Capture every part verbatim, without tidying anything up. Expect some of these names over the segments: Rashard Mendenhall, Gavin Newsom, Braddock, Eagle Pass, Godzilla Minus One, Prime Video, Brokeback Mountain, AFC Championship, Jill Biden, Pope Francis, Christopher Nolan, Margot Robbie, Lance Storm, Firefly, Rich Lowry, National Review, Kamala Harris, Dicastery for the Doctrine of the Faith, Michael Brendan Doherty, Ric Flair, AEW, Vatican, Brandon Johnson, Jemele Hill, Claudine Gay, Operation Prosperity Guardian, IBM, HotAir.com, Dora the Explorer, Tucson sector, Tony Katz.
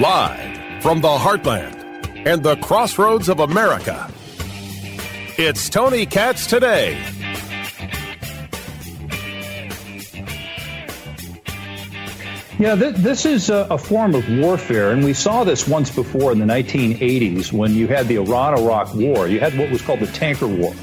Live from the heartland and the crossroads of America, it's Tony Katz Today. Yeah, th- this is a, a form of warfare, and we saw this once before in the nineteen eighties when you had the Iran-Iraq war. You had what was called the tanker war.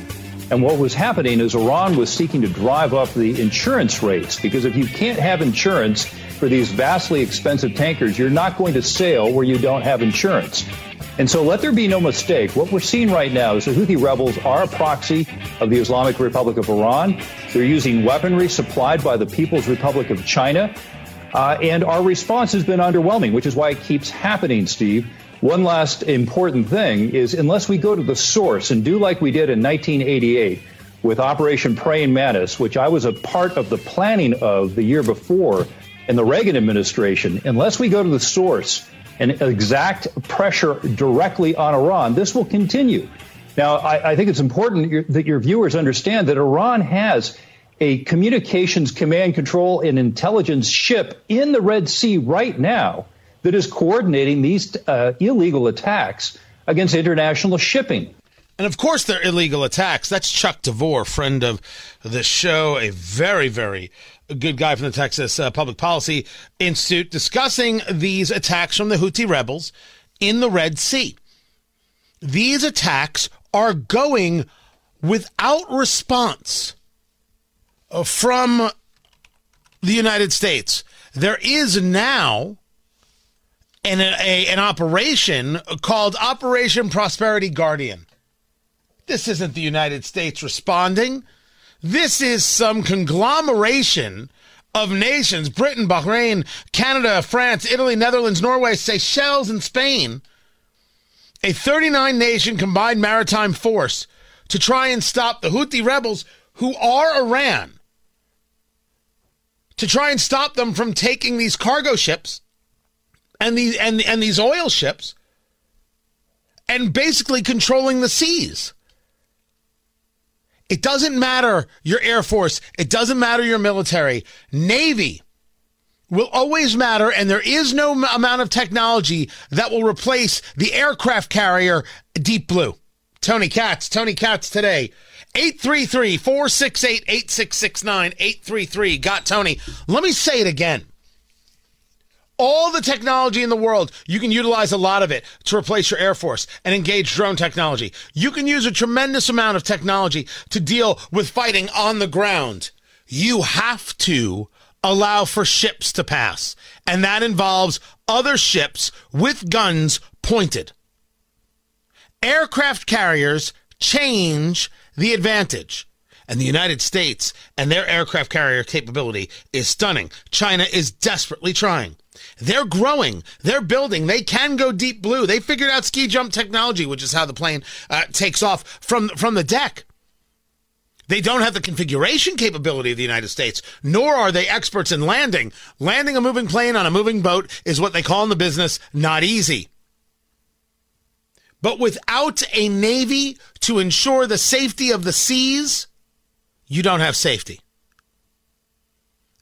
And what was happening is Iran was seeking to drive up the insurance rates, because if you can't have insurance for these vastly expensive tankers, you're not going to sail where you don't have insurance. And so let there be no mistake, what we're seeing right now is the Houthi rebels are a proxy of the Islamic Republic of Iran. They're using weaponry supplied by the People's Republic of China. Uh, and our response has been underwhelming, which is why it keeps happening, Steve. One last important thing is, unless we go to the source and do like we did in nineteen eighty-eight with Operation Praying Mantis, which I was a part of the planning of the year before in the Reagan administration, unless we go to the source and exact pressure directly on Iran, this will continue. Now, I, I think it's important that your viewers understand that Iran has a communications command control and intelligence ship in the Red Sea right now that is coordinating these uh, illegal attacks against international shipping. And of course they're illegal attacks. That's Chuck DeVore, friend of the show, a very, very good guy from the Texas uh, Public Policy Institute, discussing these attacks from the Houthi rebels in the Red Sea. These attacks are going without response from the United States. There is now an, a, an operation called Operation Prosperity Guardian. This isn't the United States responding. This is some conglomeration of nations, Britain, Bahrain, Canada, France, Italy, Netherlands, Norway, Seychelles, and Spain, a thirty-nine nation combined maritime force to try and stop the Houthi rebels, who are Iran, to try and stop them from taking these cargo ships and these and, and these oil ships and basically controlling the seas. It doesn't matter your Air Force. It doesn't matter your military. Navy will always matter, and there is no m- amount of technology that will replace the aircraft carrier Deep Blue. Tony Katz, Tony Katz Today. eight three three, four six eight, eight six six nine, eight three three, got Tony. Let me say it again. All the technology in the world, you can utilize a lot of it to replace your Air Force and engage drone technology. You can use a tremendous amount of technology to deal with fighting on the ground. You have to allow for ships to pass, and that involves other ships with guns pointed. Aircraft carriers change the advantage, and the United States and their aircraft carrier capability is stunning. China is desperately trying. They're growing. They're building. They can go deep blue. They figured out ski jump technology, which is how the plane uh, takes off from, from the deck. They don't have the configuration capability of the United States, nor are they experts in landing. Landing a moving plane on a moving boat is what they call in the business not easy. But without a Navy to ensure the safety of the seas, you don't have safety.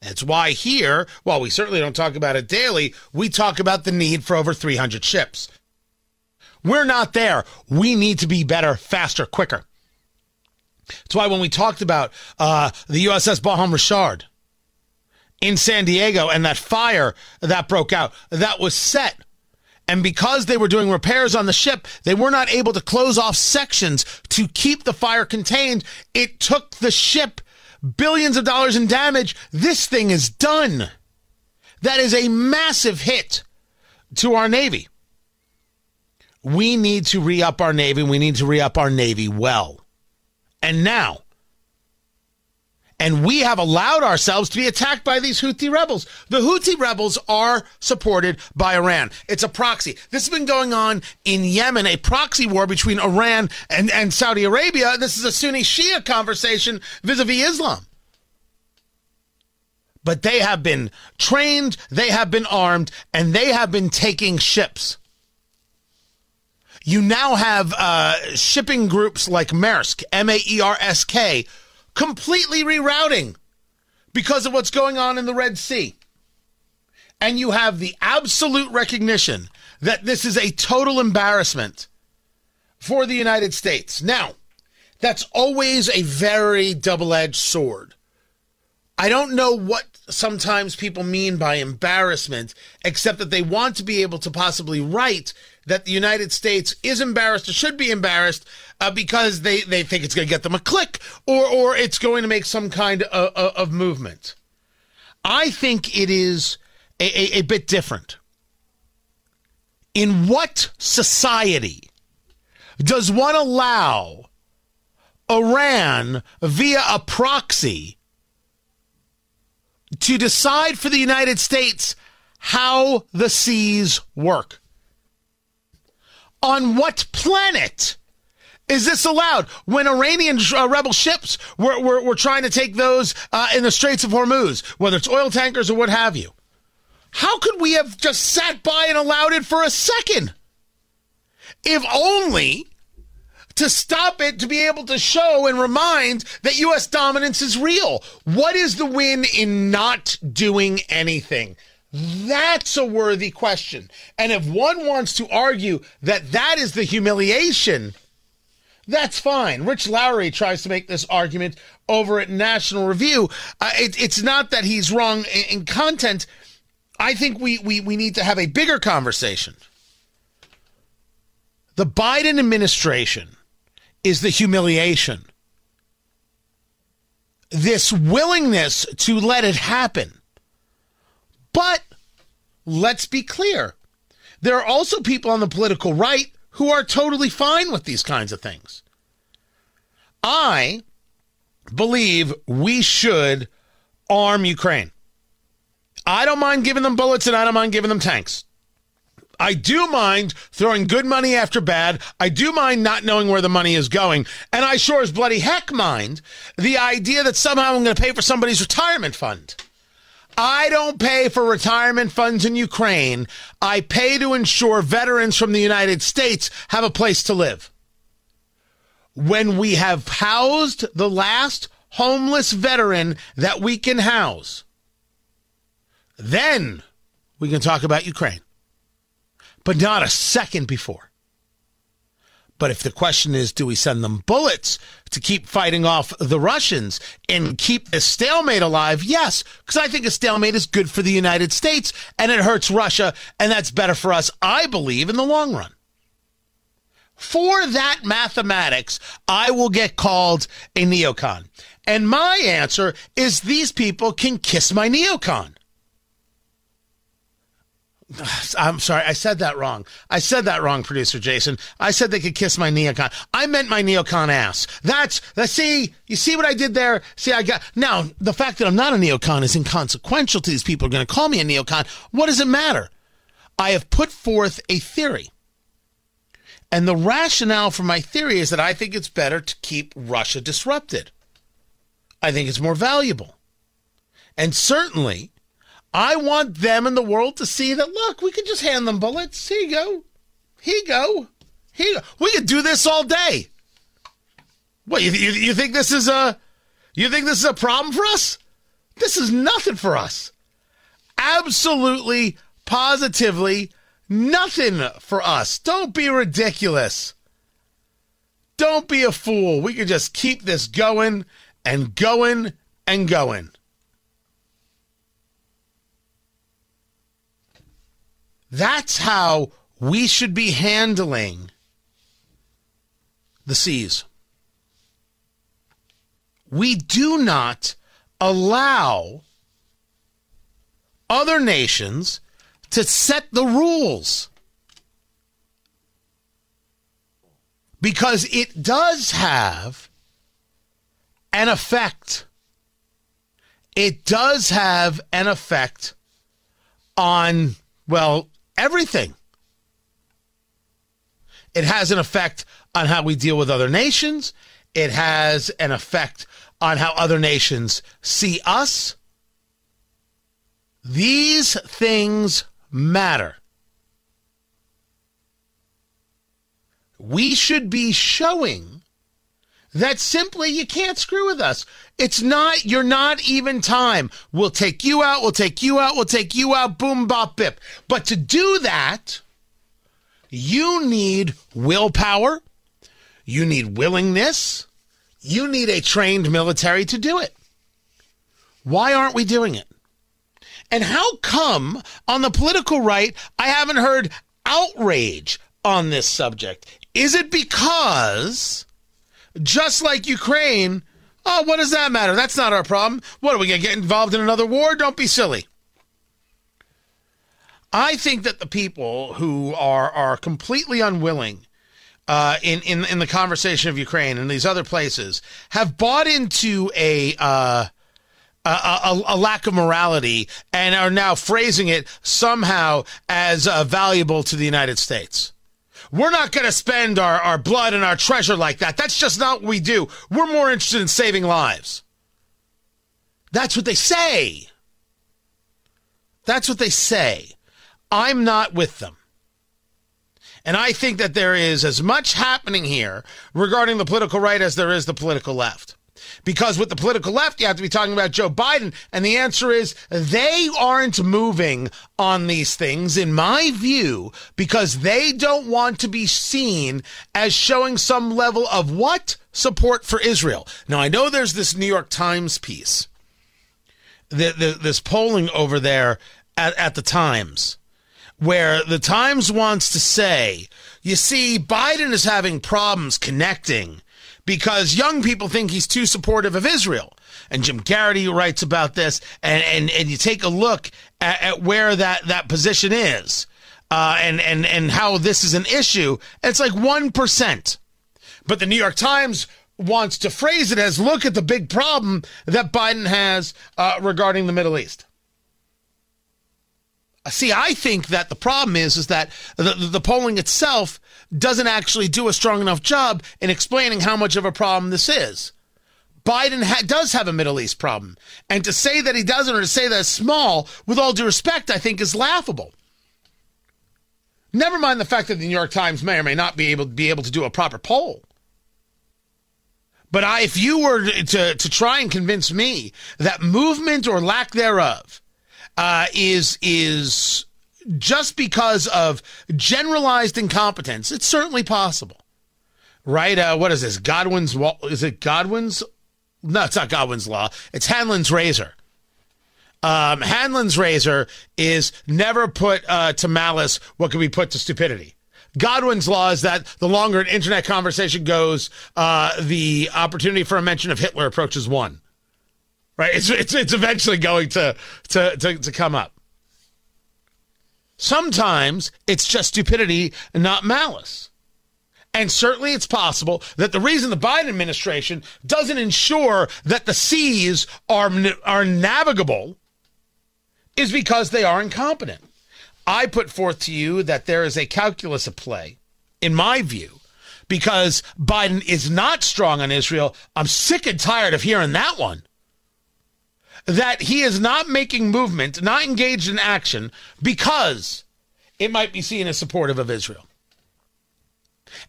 That's why here, while we certainly don't talk about it daily, we talk about the need for over three hundred ships. We're not there. We need to be better, faster, quicker. That's why when we talked about uh, the U S S Baham Rashard in San Diego and that fire that broke out, that was set. And because they were doing repairs on the ship, they were not able to close off sections to keep the fire contained. It took the ship billions of dollars in damage. This thing is done. That is a massive hit to our Navy. We need to re-up our Navy. We need to re-up our Navy well. And now. And we have allowed ourselves to be attacked by these Houthi rebels. The Houthi rebels are supported by Iran. It's a proxy. This has been going on in Yemen, a proxy war between Iran and, and Saudi Arabia. This is a Sunni Shia conversation vis-a-vis Islam. But they have been trained, they have been armed, and they have been taking ships. You now have uh, shipping groups like Maersk, M A E R S K, completely rerouting because of what's going on in the Red Sea. And you have the absolute recognition that this is a total embarrassment for the United States. Now, that's always a very double-edged sword. I don't know what sometimes people mean by embarrassment, except that they want to be able to possibly write that the United States is embarrassed or should be embarrassed uh, because they, they think it's going to get them a click or, or it's going to make some kind of, of, of movement. I think it is a, a, a bit different. In what society does one allow Iran via a proxy to decide for the United States how the seas work? On what planet is this allowed? When Iranian uh, rebel ships were, were, were trying to take those uh, in the Straits of Hormuz, whether it's oil tankers or what have you, how could we have just sat by and allowed it for a second? If only to stop it, to be able to show and remind that U S dominance is real. What is the win in not doing anything? That's a worthy question. And if one wants to argue that that is the humiliation, that's fine. Rich Lowry tries to make this argument over at National Review. Uh, it, it's not that he's wrong in, in content. I think we, we, we need to have a bigger conversation. The Biden administration is the humiliation. This willingness to let it happen. But let's be clear. There are also people on the political right who are totally fine with these kinds of things. I believe we should arm Ukraine. I don't mind giving them bullets and I don't mind giving them tanks. I do mind throwing good money after bad. I do mind not knowing where the money is going. And I sure as bloody heck mind the idea that somehow I'm going to pay for somebody's retirement fund. I don't pay for retirement funds in Ukraine. I pay to ensure veterans from the United States have a place to live. When we have housed the last homeless veteran that we can house, then we can talk about Ukraine. But not a second before. But if the question is, do we send them bullets to keep fighting off the Russians and keep a stalemate alive? Yes, because I think a stalemate is good for the United States and it hurts Russia, and that's better for us, I believe, in the long run. For that mathematics, I will get called a neocon. And my answer is these people can kiss my neocon. I'm sorry, I said that wrong. I said that wrong, producer Jason. I said they could kiss my neocon. I meant my neocon ass. That's, that's see, you see what I did there? See, I got, now, the fact that I'm not a neocon is inconsequential to these people who are going to call me a neocon. What does it matter? I have put forth a theory. And the rationale for my theory is that I think it's better to keep Russia disrupted. I think it's more valuable. And certainly, I want them and the world to see that, look, we could just hand them bullets. Here you go. Here you go. Here you go. We could do this all day. What, you, you, you think this is a, you think this is a problem for us? This is nothing for us. Absolutely, positively, nothing for us. Don't be ridiculous. Don't be a fool. We could just keep this going and going and going. That's how we should be handling the seas. We do not allow other nations to set the rules because it does have an effect it does have an effect on, well, everything. It has an effect on how we deal with other nations. It has an effect on how other nations see us. These things matter. We should be showing that simply you can't screw with us. It's not, you're not even time. We'll take you out, we'll take you out, we'll take you out, boom, bop, bip. But to do that, you need willpower. You need willingness. You need a trained military to do it. Why aren't we doing it? And how come on the political right, I haven't heard outrage on this subject? Is it because, just like Ukraine, oh, what does that matter? That's not our problem. What, are we going to get involved in another war? Don't be silly. I think that the people who are are completely unwilling uh, in, in, in the conversation of Ukraine and these other places have bought into a... Uh, Uh, a, a lack of morality and are now phrasing it somehow as uh, valuable to the United States. We're not going to spend our, our blood and our treasure like that. That's just not what we do. We're more interested in saving lives. That's what they say. That's what they say. I'm not with them. And I think that there is as much happening here regarding the political right as there is the political left. Because with the political left, you have to be talking about Joe Biden. And the answer is they aren't moving on these things, in my view, because they don't want to be seen as showing some level of what? Support for Israel. Now, I know there's this New York Times piece, the, the, this polling over there at, at the Times, where the Times wants to say, you see, Biden is having problems connecting because young people think he's too supportive of Israel. And Jim Garrity writes about this, and, and, and you take a look at, at where that, that position is uh, and, and, and how this is an issue. It's like one percent. But the New York Times wants to phrase it as, look at the big problem that Biden has uh, regarding the Middle East. See, I think that the problem is, is that the, the polling itself doesn't actually do a strong enough job in explaining how much of a problem this is. Biden ha- does have a Middle East problem. And to say that he doesn't, or to say that it's small, with all due respect, I think is laughable. Never mind the fact that the New York Times may or may not be able to be able to do a proper poll. But I, if you were to, to try and convince me that movement or lack thereof Uh, is is just because of generalized incompetence, it's certainly possible, right? Uh, what is this? Godwin's law? Is it Godwin's? No, it's not Godwin's law. It's Hanlon's razor. Um, Hanlon's razor is never put uh, to malice what can be put to stupidity. Godwin's law is that the longer an internet conversation goes, uh, the opportunity for a mention of Hitler approaches one. Right, it's, it's it's eventually going to, to, to, to come up. Sometimes it's just stupidity, not malice. And certainly it's possible that the reason the Biden administration doesn't ensure that the seas are, are navigable is because they are incompetent. I put forth to you that there is a calculus at play, in my view, because Biden is not strong on Israel. I'm sick and tired of hearing that one. That he is not making movement, not engaged in action, because it might be seen as supportive of Israel.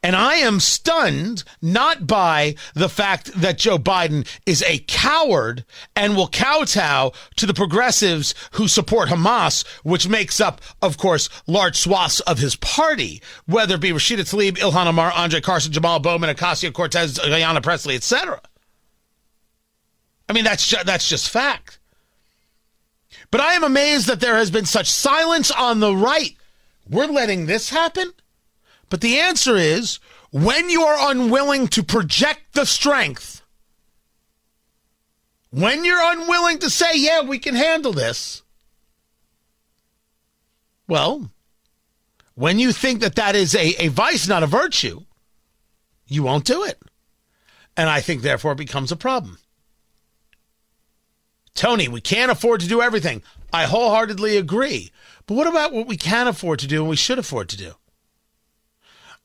And I am stunned not by the fact that Joe Biden is a coward and will kowtow to the progressives who support Hamas, which makes up, of course, large swaths of his party, whether it be Rashida Tlaib, Ilhan Omar, Andre Carson, Jamal Bowman, Ocasio-Cortez, Ayanna Pressley, et cetera. I mean, that's just, that's just fact. But I am amazed that there has been such silence on the right. We're letting this happen? But the answer is, when you are unwilling to project the strength, when you're unwilling to say, yeah, we can handle this, well, when you think that that is a, a vice, not a virtue, you won't do it. And I think, therefore, it becomes a problem. Tony, we can't afford to do everything. I wholeheartedly agree. But what about what we can afford to do and we should afford to do?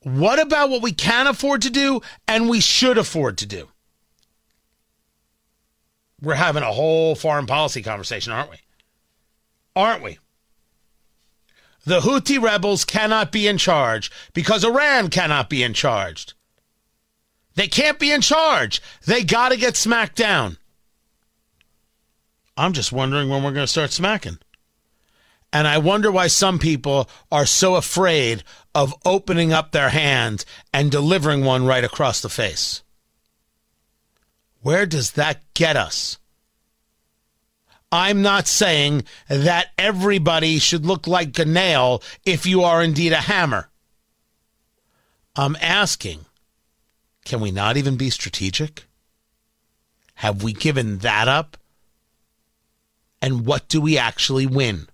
What about what we can afford to do and we should afford to do? We're having a whole foreign policy conversation, aren't we? Aren't we? The Houthi rebels cannot be in charge because Iran cannot be in charge. They can't be in charge. They got to get smacked down. I'm just wondering when we're going to start smacking. And I wonder why some people are so afraid of opening up their hand and delivering one right across the face. Where does that get us? I'm not saying that everybody should look like a nail if you are indeed a hammer. I'm asking, can we not even be strategic? Have we given that up? And what do we actually win?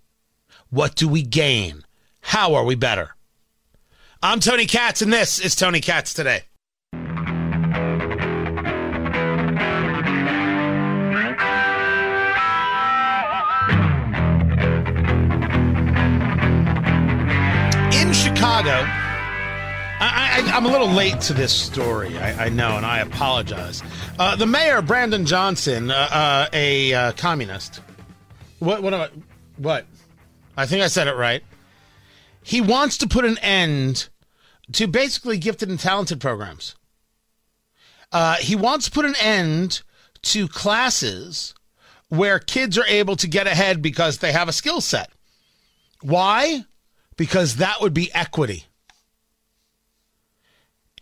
What do we gain? How are we better? I'm Tony Katz, and this is Tony Katz Today. In Chicago, I, I, I'm a little late to this story, I, I know, and I apologize. Uh, the mayor, Brandon Johnson, uh, uh, a uh, communist. What? What? Am I, what? I think I said it right. He wants to put an end to basically gifted and talented programs. Uh, he wants to put an end to classes where kids are able to get ahead because they have a skill set. Why? Because that would be equity.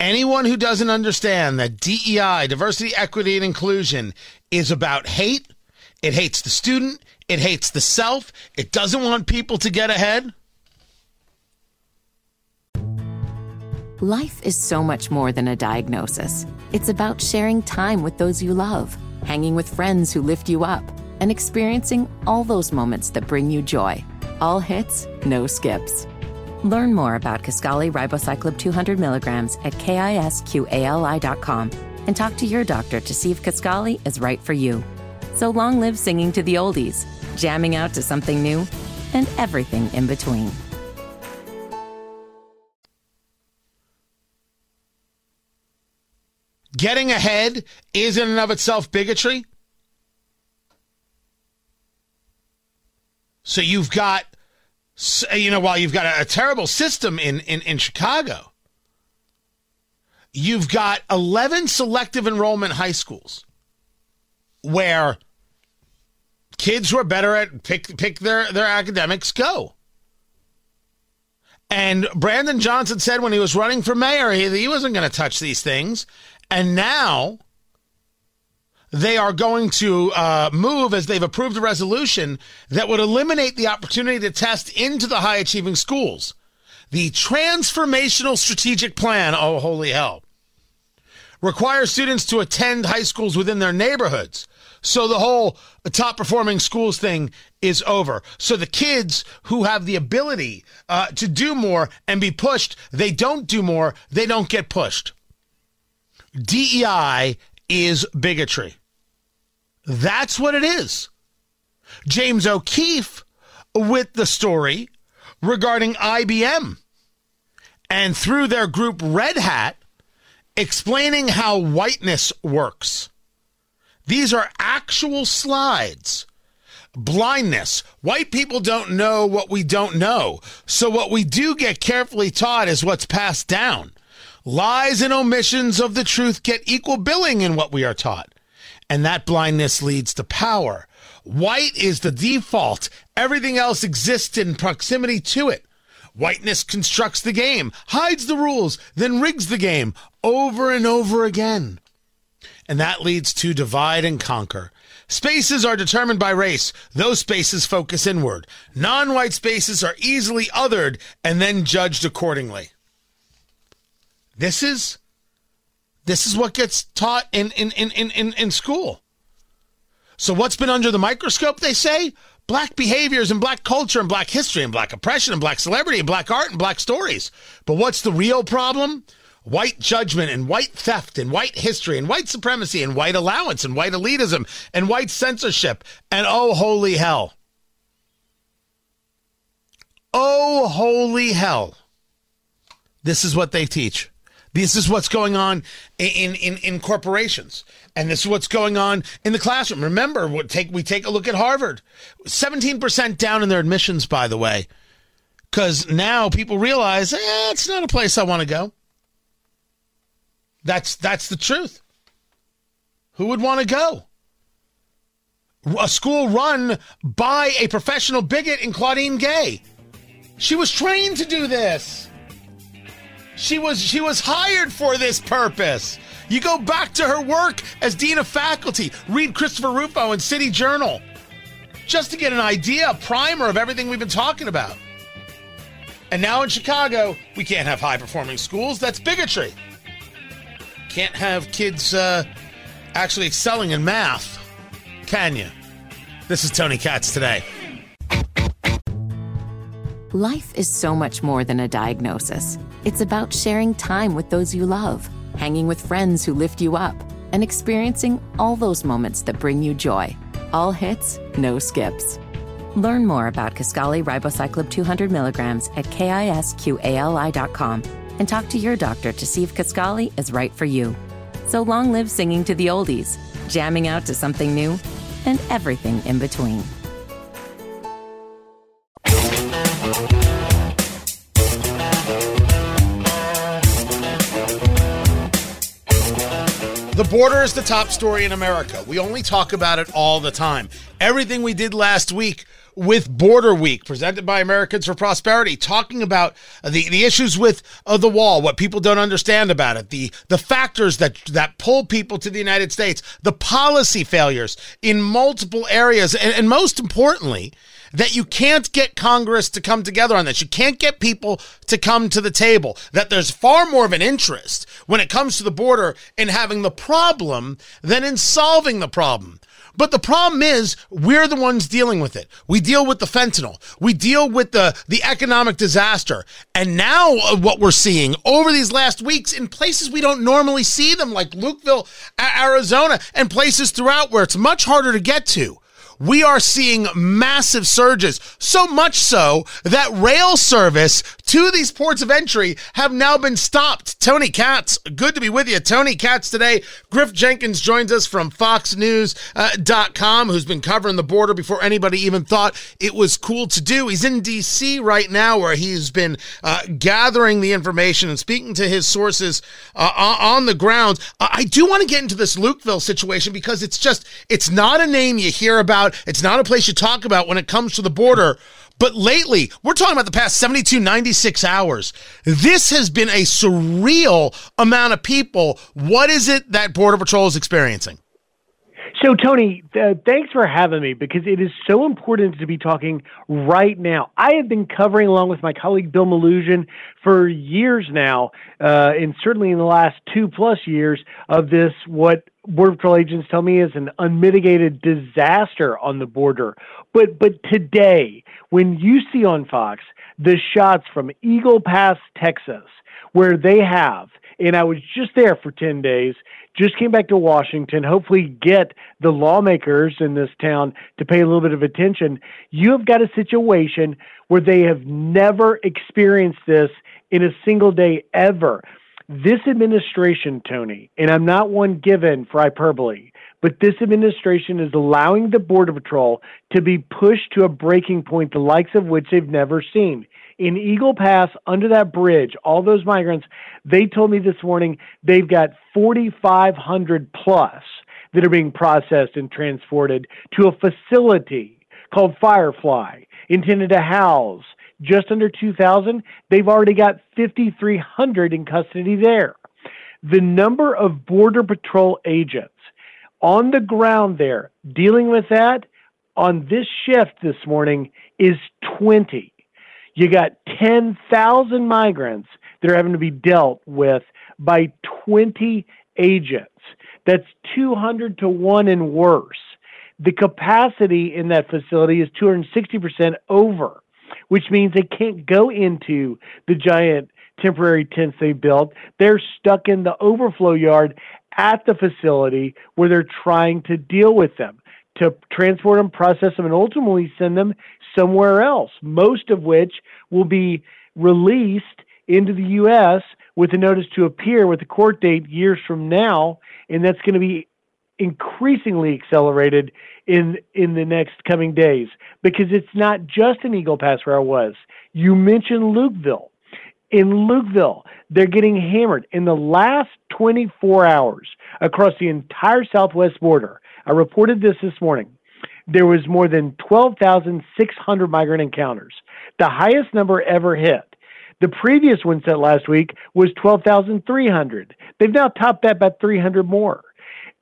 Anyone who doesn't understand that D E I, diversity, equity, and inclusion, is about hate, it hates the student, it hates the self, it doesn't want people to get ahead. Life is so much more than a diagnosis. It's about sharing time with those you love, hanging with friends who lift you up, and experiencing all those moments that bring you joy. All hits, no skips. Learn more about Kisqali Ribociclib two hundred milligrams at kisqali dot com and talk to your doctor to see if Kisqali is right for you. So long live singing to the oldies, jamming out to something new, and everything in between. Getting ahead is in and of itself bigotry. So you've got, you know, while you've got a, a terrible system in, in, in Chicago, you've got eleven selective enrollment high schools where kids who are better at pick pick their, their academics go. And Brandon Johnson said when he was running for mayor, he, he wasn't going to touch these things. And now they are going to uh, move, as they've approved a resolution that would eliminate the opportunity to test into the high-achieving schools. The transformational strategic plan, oh, holy hell, requires students to attend high schools within their neighborhoods. So the whole top-performing schools thing is over. So the kids who have the ability uh, to do more and be pushed, they don't do more, they don't get pushed. D E I is bigotry. That's what it is. James O'Keefe with the story regarding I B M and through their group Red Hat, explaining how whiteness works. These are actual slides. Blindness. White people don't know what we don't know. So what we do get carefully taught is what's passed down. Lies and omissions of the truth get equal billing in what we are taught. And that blindness leads to power. White is the default. Everything else exists in proximity to it. Whiteness constructs the game, hides the rules, then rigs the game over and over again. And that leads to divide and conquer. Spaces are determined by race. Those spaces focus inward. Non-white spaces are easily othered and then judged accordingly. This is this is what gets taught in, in, in, in, in school. So what's been under the microscope, they say? Black behaviors and black culture and black history and black oppression and black celebrity and black art and black stories. But what's the real problem? white judgment and white theft and white history and white supremacy and white allowance and white elitism and white censorship. And oh, holy hell. Oh, holy hell. This is what they teach. This is what's going on in, in, in corporations. And this is what's going on in the classroom. Remember, we'll take, we take a look at Harvard. seventeen percent down in their admissions, by the way. Because now people realize, eh, it's not a place I want to go. That's, that's the truth. Who would want to go? A school run by a professional bigot in Claudine Gay. She was trained to do this. She was she was hired for this purpose. You go back to her work as dean of faculty. Read Christopher Rufo in City Journal. Just to get an idea, a primer of everything we've been talking about. And now in Chicago, we can't have high-performing schools. That's bigotry. Can't have kids uh, actually excelling in math, can you? This is Tony Katz Today. Life is so much more than a diagnosis. It's about sharing time with those you love, hanging with friends who lift you up, and experiencing all those moments that bring you joy. All hits, no skips. Learn more about Kisqali Ribociclib two hundred milligrams at kisqali dot com and talk to your doctor to see if Kisqali is right for you. So long live singing to the oldies, jamming out to something new, and everything in between. The border is the top story in America. We only talk about it all the time. Everything we did last week with Border Week, presented by Americans for Prosperity, talking about the, the issues with uh, the wall, what people don't understand about it, the, the factors that, that pull people to the United States, the policy failures in multiple areas, and, and most importantly, that you can't get Congress to come together on this. You can't get people to come to the table. That there's far more of an interest when it comes to the border in having the problem than in solving the problem. But the problem is we're the ones dealing with it. We deal with the fentanyl. We deal with the, the economic disaster. And now uh, what we're seeing over these last weeks in places we don't normally see them, like Lukeville, Arizona, and places throughout where it's much harder to get to. We are seeing massive surges, so much so that rail service to these ports of entry have now been stopped. Tony Katz, good to be with you. Tony Katz Today. Griff Jenkins joins us from Fox News dot com, uh, who's been covering the border before anybody even thought it was cool to do. He's in D C right now where he's been uh, gathering the information and speaking to his sources uh, on the ground. Uh, I do want to get into this Lukeville situation because it's just, it's not a name you hear about. It's not a place you talk about when it comes to the border. But lately, we're talking about the past seventy-two, ninety-six hours. This has been a surreal amount of people. What is it that Border Patrol is experiencing? So, Tony, uh, thanks for having me because it is so important to be talking right now. I have been covering, along with my colleague Bill Melugin, for years now, uh, and certainly in the last two-plus years of this, what Border Patrol agents tell me is an unmitigated disaster on the border. But but today, when you see on Fox the shots from Eagle Pass, Texas, where they have, and I was just there for ten days, just came back to Washington, hopefully get the lawmakers in this town to pay a little bit of attention. You have got a situation where they have never experienced this in a single day ever. This administration, Tony, and I'm not one given for hyperbole, but this administration is allowing the Border Patrol to be pushed to a breaking point, the likes of which they've never seen. In Eagle Pass, under that bridge, all those migrants, they told me this morning they've got forty-five hundred plus that are being processed and transported to a facility called Firefly, intended to house just under two thousand. They've already got fifty-three hundred in custody there. The number of Border Patrol agents on the ground there dealing with that on this shift this morning is twenty. You got ten thousand migrants that are having to be dealt with by twenty agents. That's two hundred to one and worse. The capacity in that facility is two hundred sixty percent over, which means they can't go into the giant temporary tents they built. They're stuck in the overflow yard at the facility where they're trying to deal with them, to transport them, process them, and ultimately send them somewhere else, most of which will be released into the U S with a notice to appear with a court date years from now, and that's going to be increasingly accelerated in in the next coming days, because it's not just in Eagle Pass where I was. You mentioned Lukeville. In Lukeville, they're getting hammered. In the last twenty-four hours across the entire southwest border, I reported this this morning, there was more than twelve thousand six hundred migrant encounters, the highest number ever hit. The previous one set last week was twelve thousand three hundred. They've now topped that by three hundred more.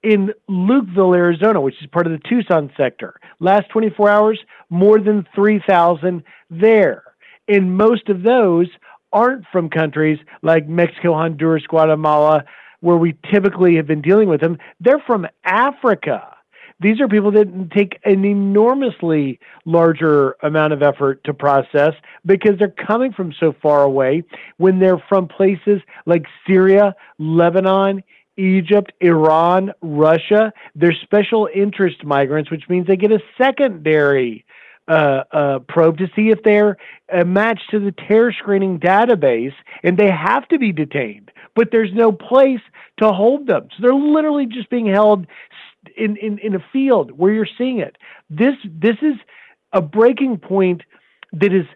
In Lukeville, Arizona, which is part of the Tucson sector, last twenty-four hours, more than three thousand there. And most of those aren't from countries like Mexico, Honduras, Guatemala, where we typically have been dealing with them. They're from Africa. These are people that take an enormously larger amount of effort to process because they're coming from so far away, when they're from places like Syria, Lebanon, Egypt, Iran, Russia. They're special interest migrants, which means they get a secondary uh, uh, probe to see if they're uh, matched to the terror screening database, and they have to be detained, but there's no place to hold them. So they're literally just being held In, in, in a field where you're seeing it. This this is a breaking point that is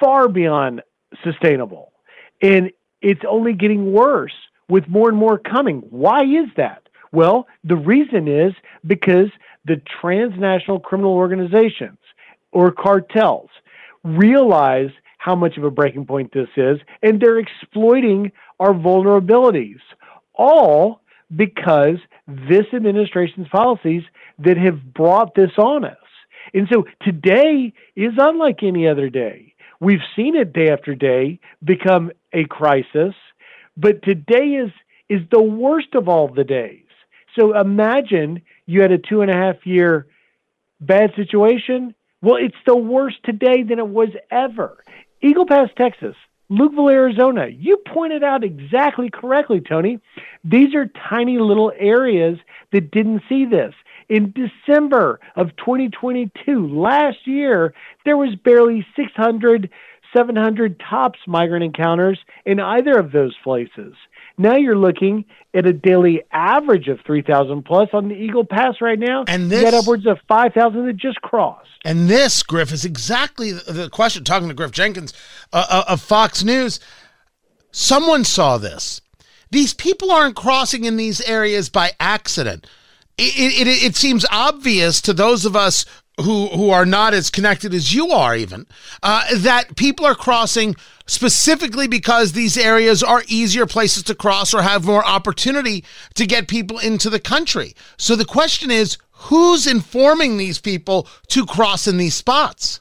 far beyond sustainable. And it's only getting worse with more and more coming. Why is that? Well, the reason is because the transnational criminal organizations or cartels realize how much of a breaking point this is, and they're exploiting our vulnerabilities, all because this administration's policies that have brought this on us. And so today is unlike any other day. We've seen it day after day become a crisis, but today is, is the worst of all the days. So imagine you had a two and a half year bad situation. Well, it's the worse today than it was ever. Eagle Pass, Texas, Lukeville, Arizona, you pointed out exactly correctly, Tony. These are tiny little areas that didn't see this. In December of twenty twenty-two, last year, there was barely six hundred, seven hundred tops migrant encounters in either of those places. Now you're looking at a daily average of three thousand plus on the Eagle Pass right now, and this, you got upwards of five thousand that just crossed. And this, Griff, is exactly the question, talking to Griff Jenkins uh, of Fox News. Someone saw this. These people aren't crossing in these areas by accident. It, it, it seems obvious to those of us who, who are not as connected as you are even, uh, that people are crossing specifically because these areas are easier places to cross or have more opportunity to get people into the country. So the question is, who's informing these people to cross in these spots?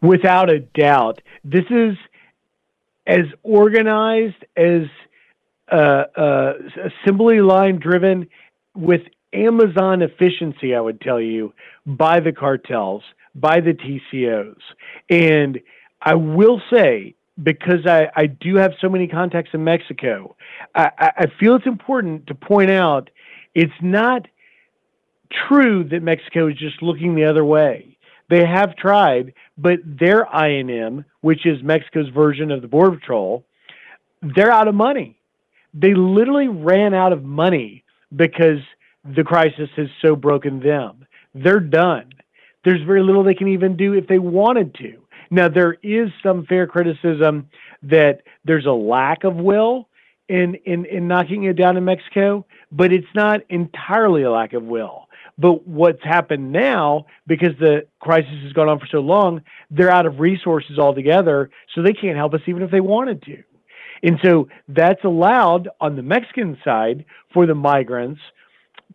Without a doubt, this is as organized, as uh, uh, assembly line driven, with Amazon efficiency, I would tell you, by the cartels, by the T C Os. And I will say, because I, I do have so many contacts in Mexico, I, I feel it's important to point out it's not true that Mexico is just looking the other way. They have tried, but their I N M, which is Mexico's version of the Border Patrol, they're out of money. They literally ran out of money because the crisis has so broken them. They're done. There's very little they can even do if they wanted to. Now, there is some fair criticism that there's a lack of will in, in, in knocking it down in Mexico, but it's not entirely a lack of will. But what's happened now, because the crisis has gone on for so long, they're out of resources altogether, so they can't help us even if they wanted to. And so that's allowed on the Mexican side for the migrants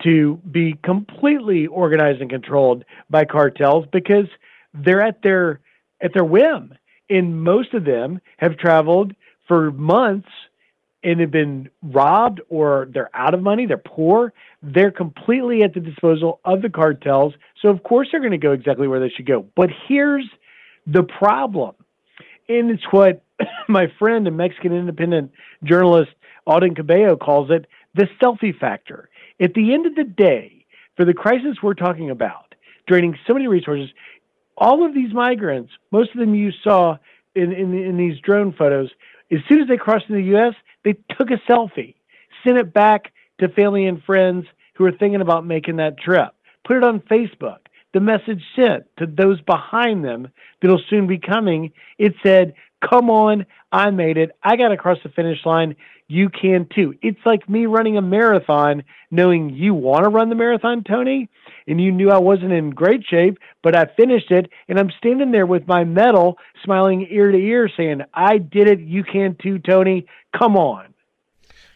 to be completely organized and controlled by cartels, because they're at their at their whim. And most of them have traveled for months and have been robbed, or they're out of money, they're poor. They're completely at the disposal of the cartels. So of course they're going to go exactly where they should go. But here's the problem. And it's what my friend and Mexican independent journalist Auden Cabello calls it the selfie factor. At the end of the day, for the crisis we're talking about, draining so many resources, all of these migrants, most of them you saw in, in, in these drone photos, as soon as they crossed into the U S, they took a selfie, sent it back to family and friends who are thinking about making that trip, put it on Facebook. The message sent to those behind them that'll soon be coming, it said, come on, I made it. I got across the finish line. You can too. It's like me running a marathon, knowing you want to run the marathon, Tony, and you knew I wasn't in great shape, but I finished it, and I'm standing there with my medal, smiling ear to ear, saying, I did it. You can too, Tony. Come on.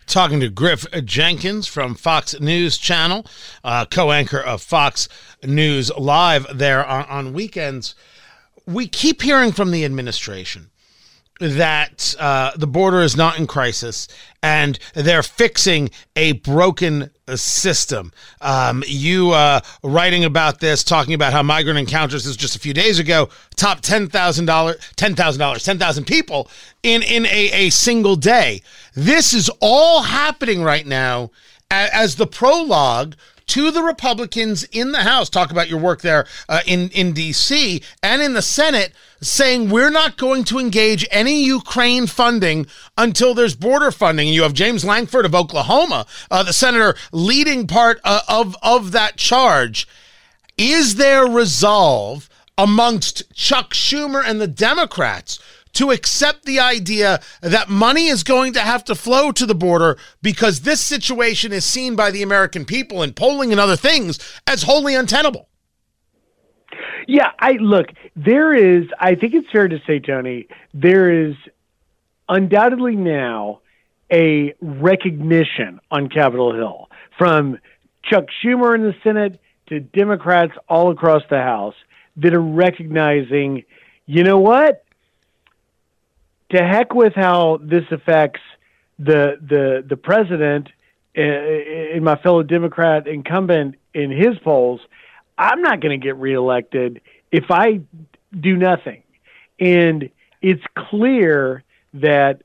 Talking to Griff Jenkins from Fox News Channel, uh, co-anchor of Fox News Live there on, on weekends. We keep hearing from the administration that uh, the border is not in crisis and they're fixing a broken system. Um, you uh, writing about this, talking about how migrant encounters, this was just a few days ago, top ten thousand people in, in a, a single day. This is all happening right now as, as the prologue to the Republicans in the House. Talk about your work there uh, in, in D C and in the Senate, saying we're not going to engage any Ukraine funding until there's border funding. And you have James Lankford of Oklahoma, uh, the senator leading part uh, of, of that charge. Is there resolve amongst Chuck Schumer and the Democrats to accept the idea that money is going to have to flow to the border because this situation is seen by the American people in polling and other things as wholly untenable? Yeah, I look, there is, I think it's fair to say, Tony, there is undoubtedly now a recognition on Capitol Hill from Chuck Schumer in the Senate to Democrats all across the House that are recognizing, you know what? To heck with how this affects the the the president and my fellow Democrat incumbent in his polls. I'm not going to get reelected if I do nothing. And it's clear that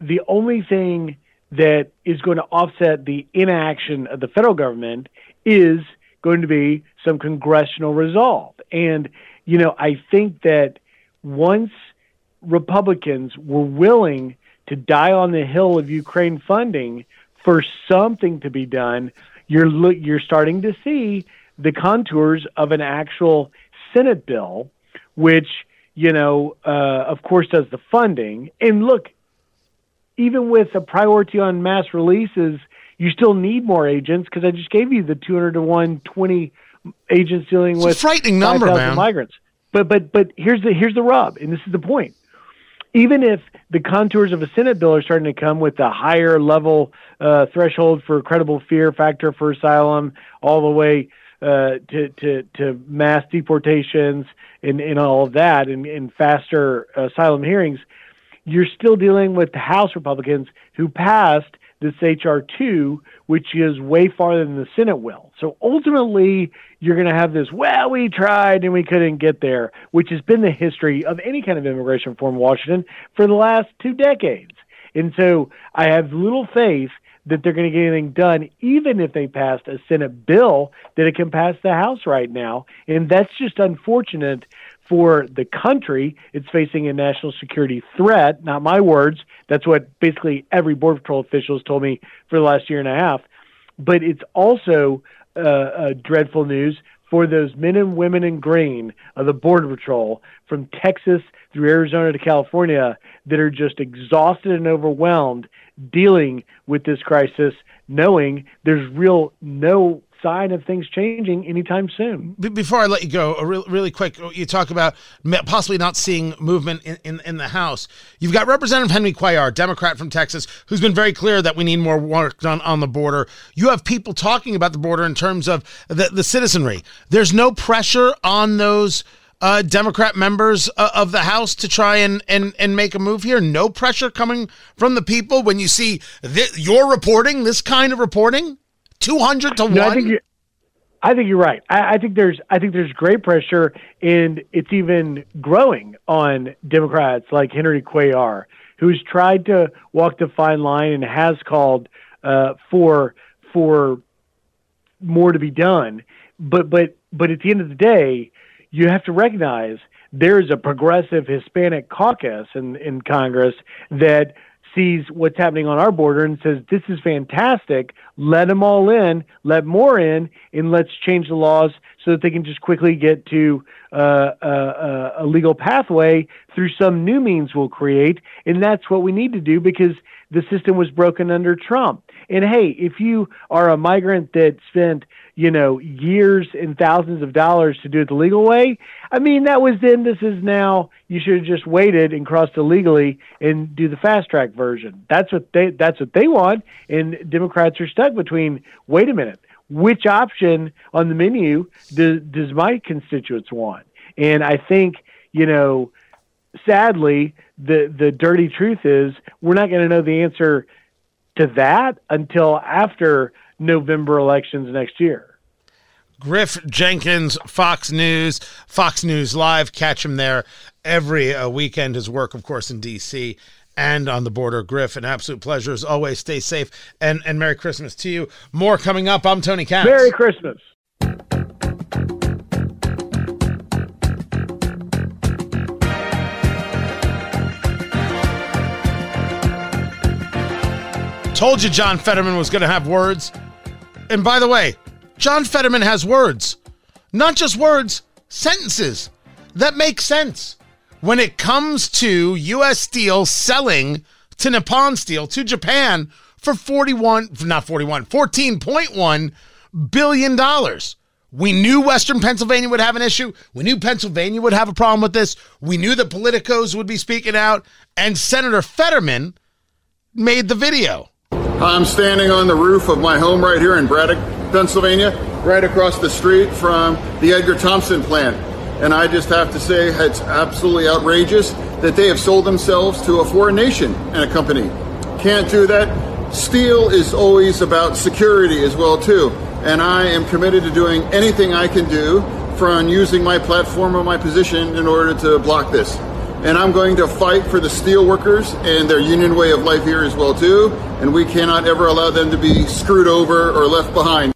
the only thing that is going to offset the inaction of the federal government is going to be some congressional resolve. And, you know, I think that once Republicans were willing to die on the hill of Ukraine funding for something to be done, you're lo- you're starting to see the contours of an actual Senate bill, which, you know, uh, of course, does the funding. And look, even with a priority on mass releases, you still need more agents, because I just gave you the two hundred to one, twenty agents dealing with five thousand migrants. But but but here's the here's the rub, and this is the point. Even if the contours of a Senate bill are starting to come with the higher level uh, threshold for credible fear factor for asylum, all the way uh, to, to to mass deportations and, and all of that, and, and faster asylum hearings, you're still dealing with the House Republicans who passed this H R two, which is way farther than the Senate will. So ultimately, you're going to have this, well, we tried and we couldn't get there, which has been the history of any kind of immigration reform in Washington for the last two decades. And so I have little faith that they're going to get anything done, even if they passed a Senate bill, that it can pass the House right now. And that's just unfortunate for the country. It's facing a national security threat, not my words. That's what basically every Border Patrol official has told me for the last year and a half. But it's also uh, uh, dreadful news for those men and women in green of the Border Patrol from Texas through Arizona to California that are just exhausted and overwhelmed dealing with this crisis, knowing there's real no sign of things changing anytime soon. Before I let you go, a real, really quick, you talk about possibly not seeing movement in, in, in the House. You've got Representative Henry Cuellar, Democrat from Texas, who's been very clear that we need more work done on the border. You have people talking about the border in terms of the, the citizenry. There's no pressure on those uh, Democrat members uh, of the House to try and, and, and make a move here. No pressure coming from the people when you see th- your reporting, this kind of reporting. two hundred to one? No, I, think I think you're right. I, I think there's I think there's great pressure, and it's even growing on Democrats like Henry Cuellar, who's tried to walk the fine line and has called uh, for for more to be done. But but but at the end of the day, you have to recognize there's a progressive Hispanic caucus in, in Congress that sees what's happening on our border and says, this is fantastic. Let them all in, let more in, and let's change the laws so that they can just quickly get to uh, a, a legal pathway through some new means we'll create. And that's what we need to do because the system was broken under Trump. And hey, if you are a migrant that spent, you know, years and thousands of dollars to do it the legal way, I mean, that was then, this is now. You should have just waited and crossed illegally and do the fast track version. That's what they, that's what they want. And Democrats are stuck between, wait a minute, which option on the menu do, does my constituents want? And I think, you know, sadly, the, the dirty truth is we're not going to know the answer to that until after November elections next year. Griff Jenkins, Fox News, Fox News Live. Catch him there every uh, weekend. His work, of course, in D C and on the border. Griff, an absolute pleasure as always. Stay safe, and, and Merry Christmas to you. More coming up. I'm Tony Katz. Merry Christmas. Told you John Fetterman was going to have words. And by the way, John Fetterman has words. Not just words, sentences that make sense when it comes to U S Steel selling to Nippon Steel, to Japan, for forty-one, not forty-one, fourteen point one billion dollars. We knew Western Pennsylvania would have an issue. We knew Pennsylvania would have a problem with this. We knew the politicos would be speaking out. And Senator Fetterman made the video. I'm standing on the roof of my home right here in Braddock, Pennsylvania, right across the street from the Edgar Thompson plant. And I just have to say it's absolutely outrageous that they have sold themselves to a foreign nation and a company. Can't do that. Steel is always about security as well, too. And I am committed to doing anything I can do from using my platform or my position in order to block this. And I'm going to fight for the steel workers and their union way of life here as well, too. And we cannot ever allow them to be screwed over or left behind.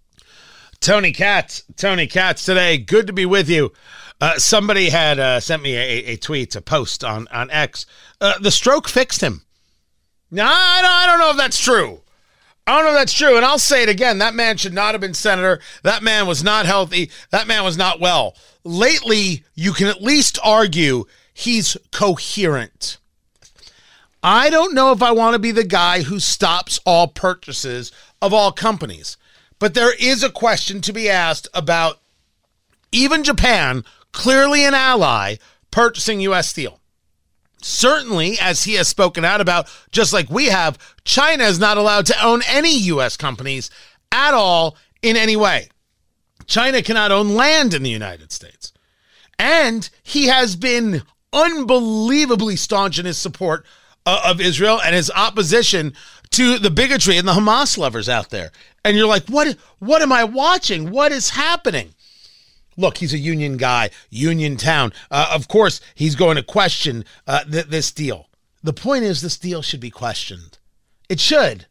Tony Katz, Tony Katz today. Good to be with you. Uh, somebody had uh, sent me a, a tweet, a post on, on X. Uh, the stroke fixed him. Now, I don't, I don't know if that's true. I don't know if that's true. And I'll say it again. That man should not have been senator. That man was not healthy. That man was not well. Lately, you can at least argue he's coherent. I don't know if I want to be the guy who stops all purchases of all companies, but there is a question to be asked about even Japan, clearly an ally, purchasing U S Steel. Certainly, as he has spoken out about, just like we have, China is not allowed to own any U S companies at all in any way. China cannot own land in the United States. And he has been unbelievably staunch in his support uh, of Israel and his opposition to the bigotry and the Hamas lovers out there. And you're like, what, what am I watching? What is happening? Look, he's a union guy, union town. Uh, of course, he's going to question uh, th- this deal. The point is, this deal should be questioned. It should.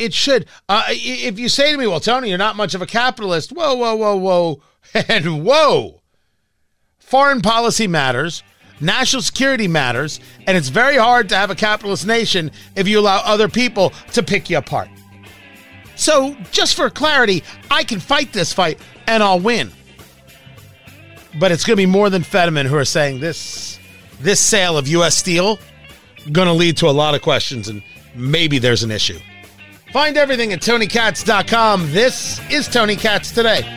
It should. Uh, if you say to me, well, Tony, you're not much of a capitalist. Whoa, whoa, whoa, whoa, and whoa. Foreign policy matters, national security matters, and it's very hard to have a capitalist nation if you allow other people to pick you apart. So, just for clarity, I can fight this fight and I'll win. But it's going to be more than Fetterman who are saying this, this sale of U S Steel going to lead to a lot of questions, and maybe there's an issue. Find everything at Tony Katz dot com. This is Tony Katz Today.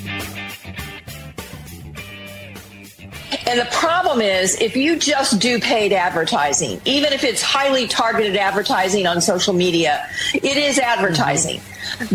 And the problem is, if you just do paid advertising, even if it's highly targeted advertising on social media, it is advertising. Mm-hmm.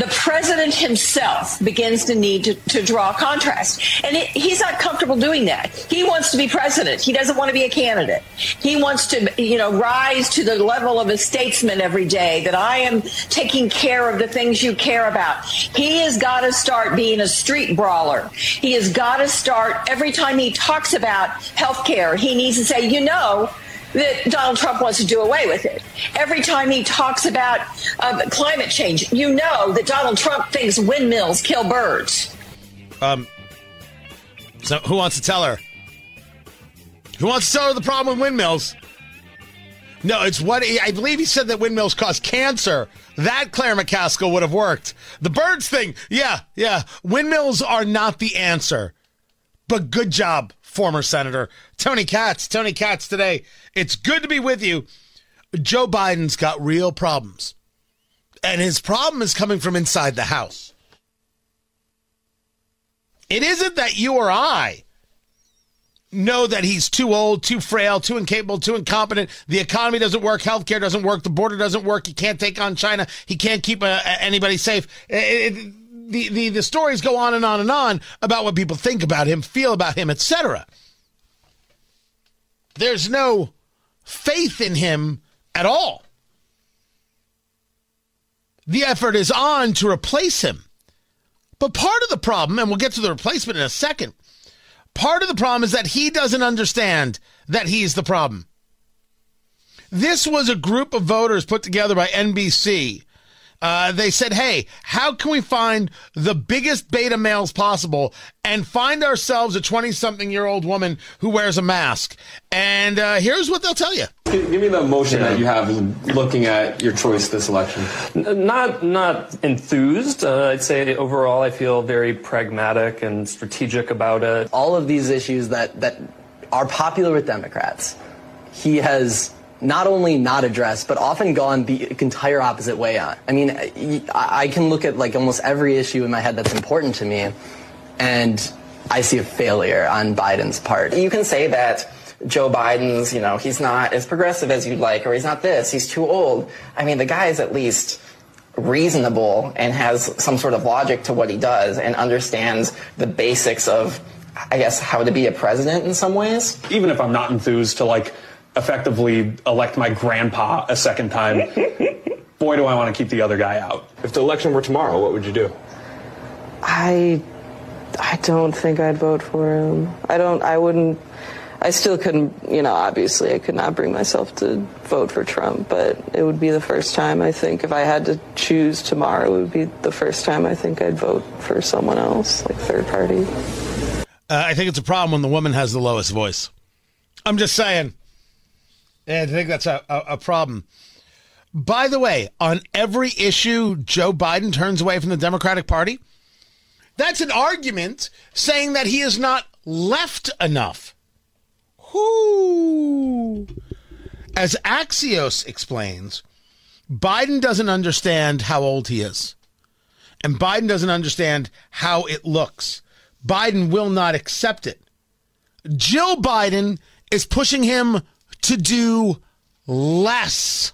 The president himself begins to need to, to draw contrast. And it, he's not comfortable doing that. He wants to be president. He doesn't want to be a candidate. He wants to, you know, rise to the level of a statesman every day, that I am taking care of the things you care about. He has got to start being a street brawler. He has got to start, every time he talks about health care, he needs to say, you know, that Donald Trump wants to do away with it. Every time he talks about uh, climate change, you know that Donald Trump thinks windmills kill birds. Um. So who wants to tell her? Who wants to tell her the problem with windmills? No, it's what he, I believe he said that windmills cause cancer. That Claire McCaskill would have worked. The birds thing. Yeah, yeah. Windmills are not the answer. But good job, former Senator Tony Katz. Tony Katz Today. It's good to be with you. Joe Biden's got real problems. And his problem is coming from inside the House. It isn't that you or I know that he's too old, too frail, too incapable, too incompetent. The economy doesn't work. Healthcare doesn't work. The border doesn't work. He can't take on China. He can't keep uh, anybody safe. It, it, The, the the stories go on and on and on about what people think about him, feel about him, et cetera. There's no faith in him at all. The effort is on to replace him. But part of the problem, and we'll get to the replacement in a second, part of the problem is that he doesn't understand that he's the problem. This was a group of voters put together by N B C. Uh, they said, hey, how can we find the biggest beta males possible and find ourselves a twenty-something-year-old woman who wears a mask? And uh, here's what they'll tell you. Give me the emotion yeah. that you have looking at your choice this election. Not not enthused. Uh, I'd say overall I feel very pragmatic and strategic about it. All of these issues that, that are popular with Democrats, he has not only not addressed, but often gone the entire opposite way on. I mean, I can look at like almost every issue in my head that's important to me, and I see a failure on Biden's part. You can say that Joe Biden's, you know, he's not as progressive as you'd like, or he's not this, he's too old. I mean, the guy is at least reasonable and has some sort of logic to what he does and understands the basics of, I guess, how to be a president in some ways. Even if I'm not enthused to like, effectively elect my grandpa a second time, boy, do I want to keep the other guy out. If the election were tomorrow, what would you do? I, I don't think I'd vote for him. I don't, I wouldn't, I still couldn't, you know, obviously I could not bring myself to vote for Trump, but it would be the first time I think if I had to choose tomorrow, it would be the first time I think I'd vote for someone else, like third party. Uh, I think it's a problem when the woman has the lowest voice. I'm just saying. Yeah, I think that's a, a, a problem. By the way, on every issue, Joe Biden turns away from the Democratic Party. That's an argument saying that he is not left enough. Whoo! As Axios explains, Biden doesn't understand how old he is. And Biden doesn't understand how it looks. Biden will not accept it. Jill Biden is pushing him to do less.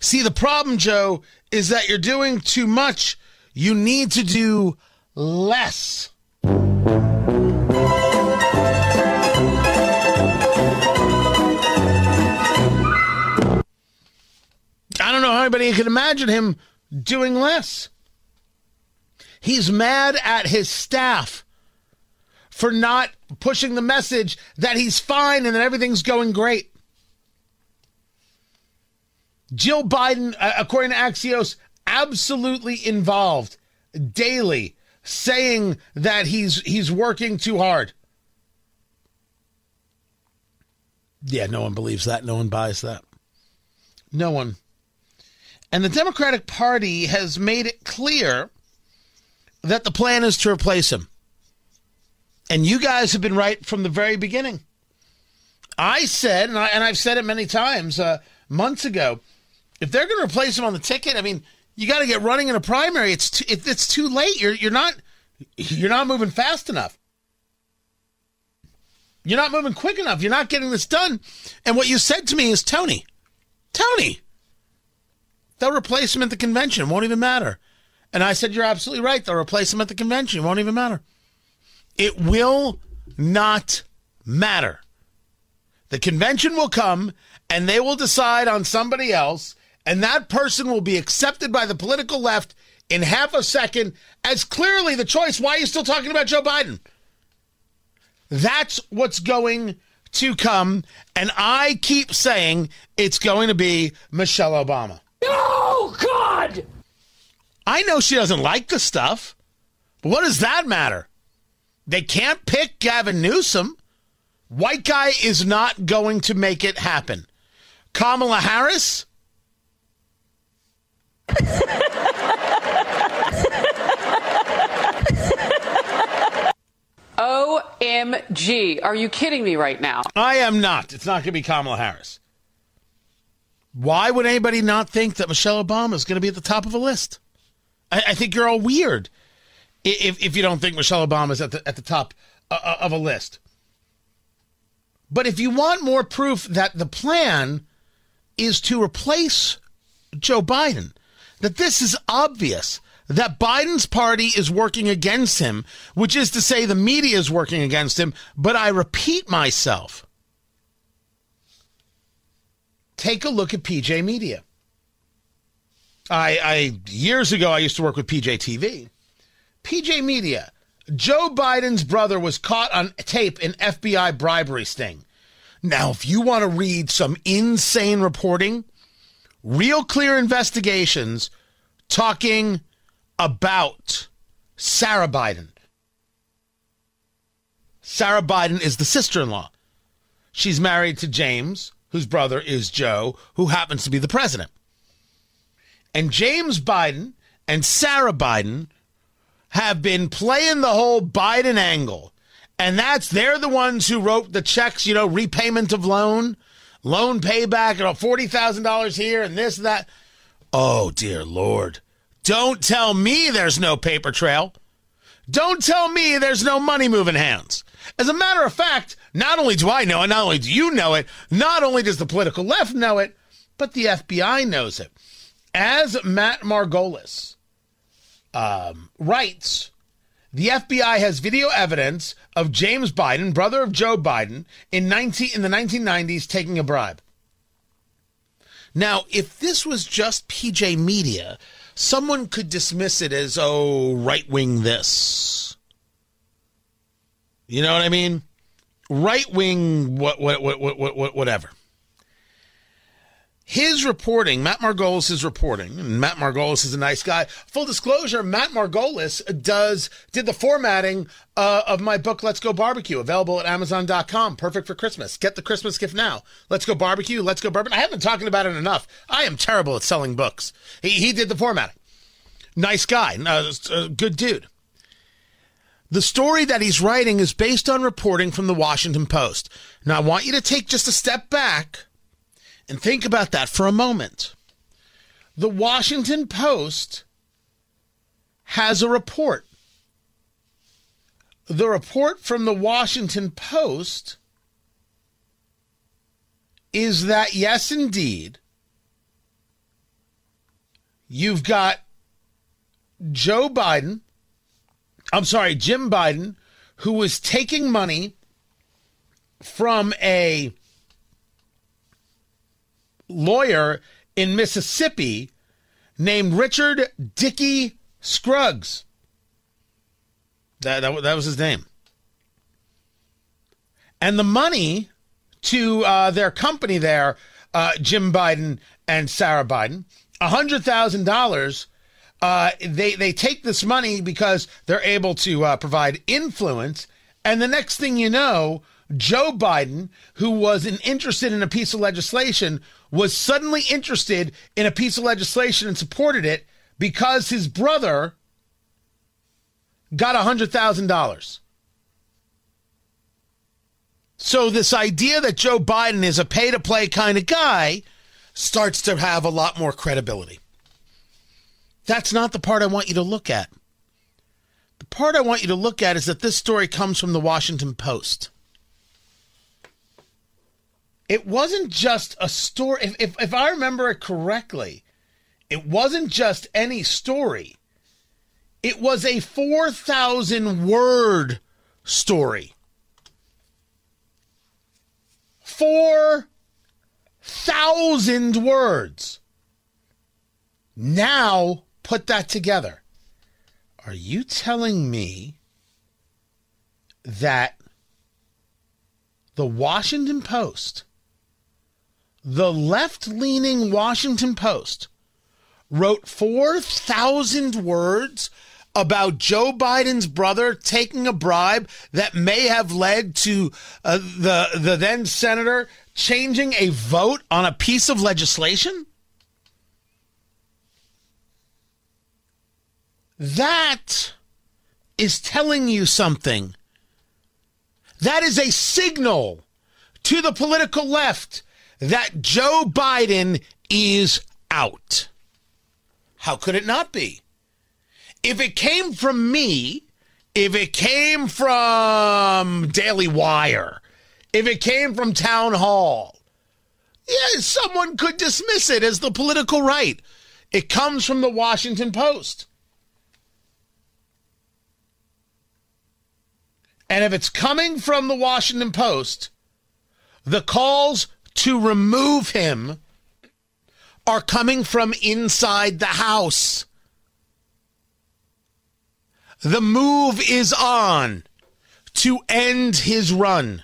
See, the problem, Joe, is that you're doing too much. You need to do less. I don't know how anybody can imagine him doing less. He's mad at his staff for not pushing the message that he's fine and that everything's going great. Jill Biden, according to Axios, absolutely involved daily, saying that he's he's working too hard. Yeah, no one believes that. No one buys that. No one. And the Democratic Party has made it clear that the plan is to replace him. And you guys have been right from the very beginning. I said, and, I, and I've said it many times, uh, months ago, if they're going to replace him on the ticket, I mean, you got to get running in a primary. It's too, it, it's too late. You're you're not you're not moving fast enough. You're not moving quick enough. You're not getting this done. And what you said to me is, Tony, Tony, they'll replace him at the convention. It won't even matter. And I said, you're absolutely right. They'll replace him at the convention. It won't even matter. It will not matter. The convention will come, and they will decide on somebody else, and that person will be accepted by the political left in half a second as clearly the choice. Why are you still talking about Joe Biden? That's what's going to come, and I keep saying it's going to be Michelle Obama. Oh, God! I know she doesn't like the stuff, but what does that matter? They can't pick Gavin Newsom. White guy is not going to make it happen. Kamala Harris? O M G. Are you kidding me right now? I am not. It's not going to be Kamala Harris. Why would anybody not think that Michelle Obama is going to be at the top of a list? I, I think you're all weird if, if you don't think Michelle Obama is at the, at the top uh, of a list. But if you want more proof that the plan is to replace Joe Biden, that this is obvious, that Biden's party is working against him, which is to say the media is working against him, but I repeat myself, take a look at P J Media. I, I years ago, I used to work with P J T V. P J Media, Joe Biden's brother was caught on tape in F B I bribery sting. Now, if you want to read some insane reporting, Real Clear Investigations talking about Sarah Biden. Sarah Biden is the sister-in-law. She's married to James, whose brother is Joe, who happens to be the president. And James Biden and Sarah Biden have been playing the whole Biden angle. And that's, they're the ones who wrote the checks, you know, repayment of loan, loan payback, you know, forty thousand dollars here and this and that. Oh, dear Lord. Don't tell me there's no paper trail. Don't tell me there's no money moving hands. As a matter of fact, not only do I know it, not only do you know it, not only does the political left know it, but the F B I knows it. As Matt Margolis Um, writes, the F B I has video evidence of James Biden, brother of Joe Biden, in nineteen in the nineteen nineties taking a bribe. Now, if this was just P J Media, someone could dismiss it as, oh, right-wing this. You know what I mean? Right-wing what what what what what whatever. His reporting, Matt Margolis' is reporting, and Matt Margolis is a nice guy. Full disclosure, Matt Margolis does did the formatting uh, of my book, Let's Go Barbecue, available at Amazon dot com. Perfect for Christmas. Get the Christmas gift now. Let's Go Barbecue, Let's Go Bourbon. I haven't been talking about it enough. I am terrible at selling books. He, he did the formatting. Nice guy. Uh, uh, good dude. The story that he's writing is based on reporting from the Washington Post. Now, I want you to take just a step back and think about that for a moment. The Washington Post has a report. The report from the Washington Post is that, yes, indeed, you've got Joe Biden, I'm sorry, Jim Biden, who was taking money from a lawyer in Mississippi named Richard Dickey Scruggs. That, that, that was his name. And the money to uh, their company there, uh, Jim Biden and Sarah Biden, one hundred thousand dollars, uh, they, they take this money because they're able to uh, provide influence. And the next thing you know, Joe Biden, who wasn't interested in a piece of legislation, was suddenly interested in a piece of legislation and supported it because his brother got one hundred thousand dollars. So this idea that Joe Biden is a pay-to-play kind of guy starts to have a lot more credibility. That's not the part I want you to look at. The part I want you to look at is that this story comes from the Washington Post. It wasn't just a story. If, if, if I remember it correctly, it wasn't just any story. It was a four thousand word story. four thousand words. Now put that together. Are you telling me that the Washington Post, the left-leaning Washington Post, wrote four thousand words about Joe Biden's brother taking a bribe that may have led to uh, the, the then senator changing a vote on a piece of legislation? That is telling you something. That is a signal to the political left that Joe Biden is out. How could it not be? If it came from me, if it came from Daily Wire, if it came from Town Hall, yeah, someone could dismiss it as the political right. It comes from the Washington Post. And if it's coming from the Washington Post, the calls to remove him are coming from inside the House. The move is on to end his run.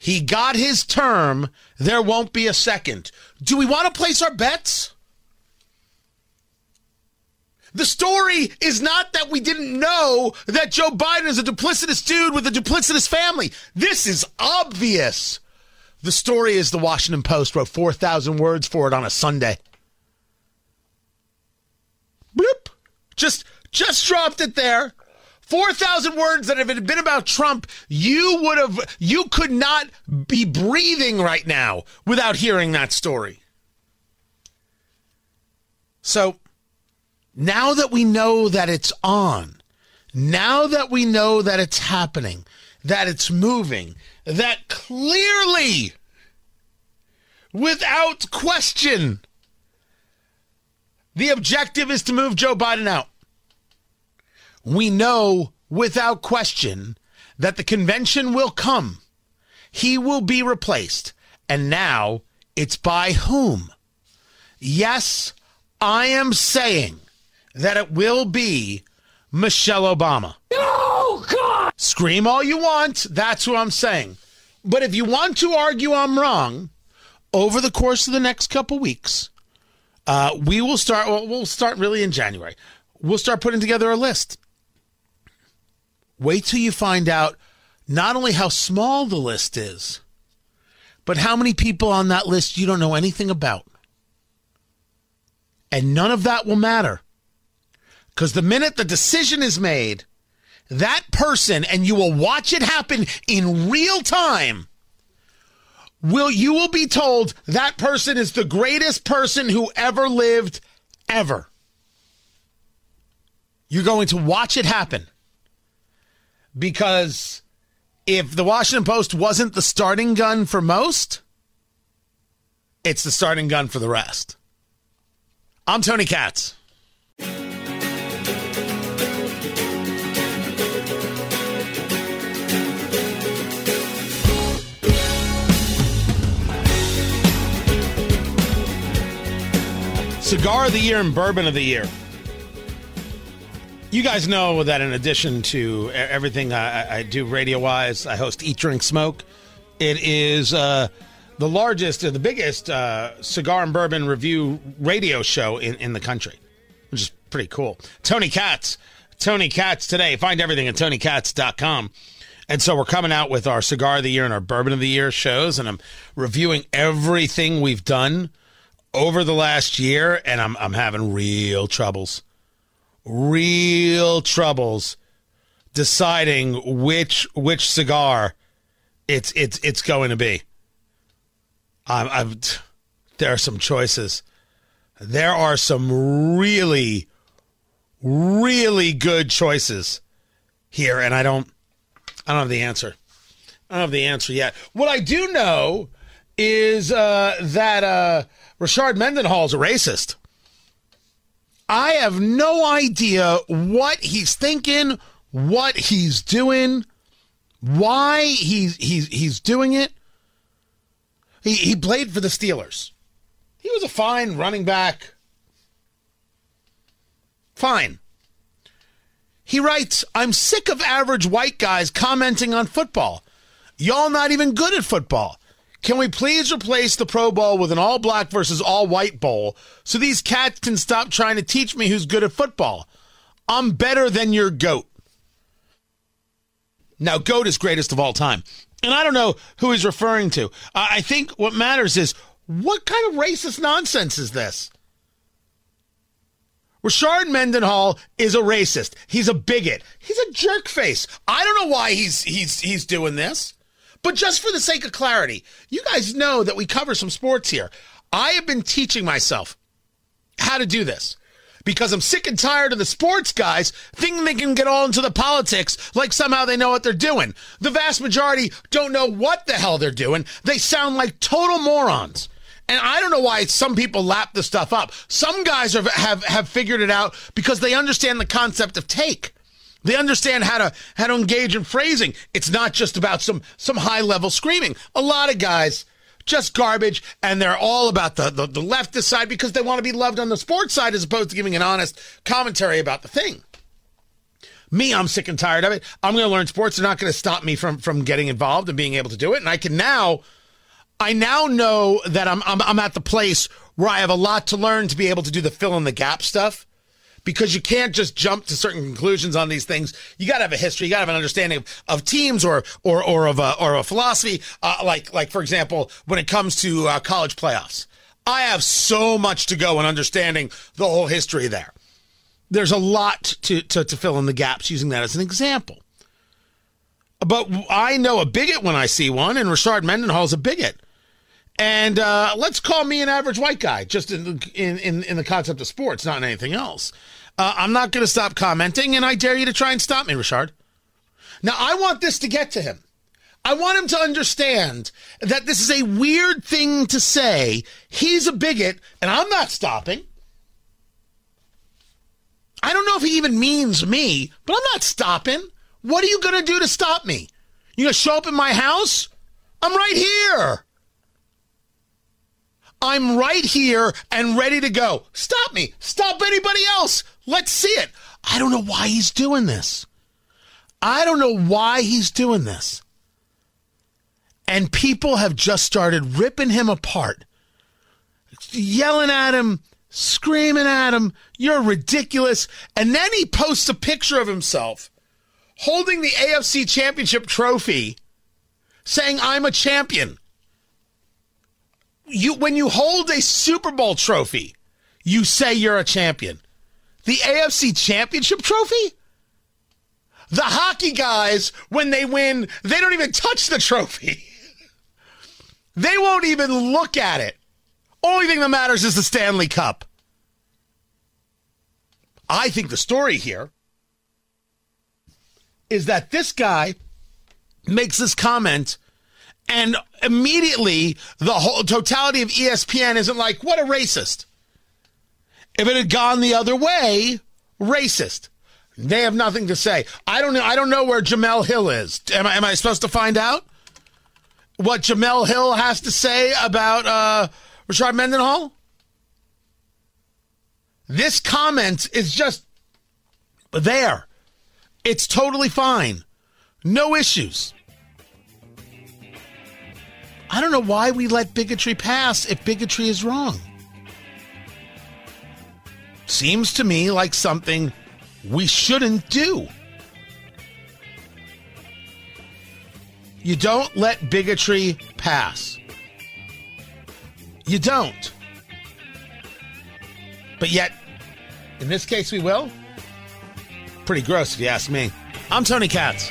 He got his term. There won't be a second. Do we want to place our bets? The story is not that we didn't know that Joe Biden is a duplicitous dude with a duplicitous family. This is obvious. The story is the Washington Post wrote four thousand words for it on a Sunday. Bloop. Just, just dropped it there. four thousand words that if it had been about Trump, you would have, you could not be breathing right now without hearing that story. So, now that we know that it's on, now that we know that it's happening, that it's moving, that clearly, without question, the objective is to move Joe Biden out. We know without question that the convention will come. He will be replaced. And now it's by whom? Yes, I am saying that it will be Michelle Obama. Oh, God! Scream all you want. That's what I'm saying. But if you want to argue I'm wrong, over the course of the next couple weeks, uh, we will start, well, we'll start really in January. We'll start putting together a list. Wait till you find out not only how small the list is, but how many people on that list you don't know anything about. And none of that will matter. Because the minute the decision is made, that person, and you will watch it happen in real time, will you will be told that person is the greatest person who ever lived, ever. You're going to watch it happen. Because if the Washington Post wasn't the starting gun for most, it's the starting gun for the rest. I'm Tony Katz. Cigar of the year and bourbon of the year. You guys know that in addition to everything I, I do radio-wise, I host Eat, Drink, Smoke. It is uh, the largest and the biggest uh, cigar and bourbon review radio show in, in the country, which is pretty cool. Tony Katz. Tony Katz today. Find everything at Tony Katz dot com. And so we're coming out with our Cigar of the Year and our Bourbon of the Year shows, and I'm reviewing everything we've done over the last year, and I'm I'm having real troubles. Real troubles deciding which which cigar it's it's it's going to be. I'm, I'm there are some choices. There are some really, really good choices here, and I don't I don't have the answer. I don't have the answer yet. What I do know is uh, that uh, Rashard Mendenhall is a racist. I have no idea what he's thinking, what he's doing, why he's he's he's doing it. He he played for the Steelers. He was a fine running back. Fine. He writes, "I'm sick of average white guys commenting on football. Y'all not even good at football. Can we please replace the Pro Bowl with an all-black versus all-white bowl so these cats can stop trying to teach me who's good at football? I'm better than your GOAT." Now, GOAT is greatest of all time. And I don't know who he's referring to. Uh, I think what matters is, what kind of racist nonsense is this? Rashard Mendenhall is a racist. He's a bigot. He's a jerkface. I don't know why he's he's he's doing this. But just for the sake of clarity, you guys know that we cover some sports here. I have been teaching myself how to do this because I'm sick and tired of the sports guys thinking they can get all into the politics like somehow they know what they're doing. The vast majority don't know what the hell they're doing. They sound like total morons. And I don't know why some people lap the stuff up. Some guys have, have, have figured it out because they understand the concept of take. They understand how to how to engage in phrasing. It's not just about some some high level screaming. A lot of guys just garbage, and they're all about the, the the leftist side because they want to be loved on the sports side as opposed to giving an honest commentary about the thing. Me, I'm sick and tired of it. I'm going to learn sports. They're not going to stop me from from getting involved and being able to do it. And I can now, I now know that I'm I'm, I'm at the place where I have a lot to learn to be able to do the fill in the gap stuff. Because you can't just jump to certain conclusions on these things. You got to have a history. You got to have an understanding of, of teams or or or of a, or a philosophy. Uh, like like for example, when it comes to uh, college playoffs, I have so much to go in understanding the whole history there. There's a lot to to, to fill in the gaps using that as an example. But I know a bigot when I see one, and Rashard Mendenhall is a bigot. And uh, let's call me an average white guy, just in in, in, in the concept of sports, not in anything else. Uh, I'm not going to stop commenting, and I dare you to try and stop me, Rashard. Now, I want this to get to him. I want him to understand that this is a weird thing to say. He's a bigot, and I'm not stopping. I don't know if he even means me, but I'm not stopping. What are you going to do to stop me? You going to show up in my house? I'm right here. I'm right here and ready to go. Stop me. Stop anybody else. Let's see it. I don't know why he's doing this. I don't know why he's doing this. And people have just started ripping him apart, yelling at him, screaming at him. You're ridiculous. And then he posts a picture of himself holding the A F C Championship trophy, saying, "I'm a champion." You, when you hold a Super Bowl trophy, you say you're a champion. The A F C Championship trophy? The hockey guys, when they win, they don't even touch the trophy. They won't even look at it. Only thing that matters is the Stanley Cup. I think the story here is that this guy makes this comment, and immediately, the whole totality of E S P N isn't like, what a racist. If it had gone the other way, racist. They have nothing to say. I don't know. I don't know where Jemele Hill is. Am I, am I supposed to find out what Jemele Hill has to say about uh, Rashard Mendenhall? This comment is just there. It's totally fine. No issues. I don't know why we let bigotry pass if bigotry is wrong. Seems to me like something we shouldn't do. You don't let bigotry pass. You don't. But yet, in this case, we will. Pretty gross, if you ask me. I'm Tony Katz.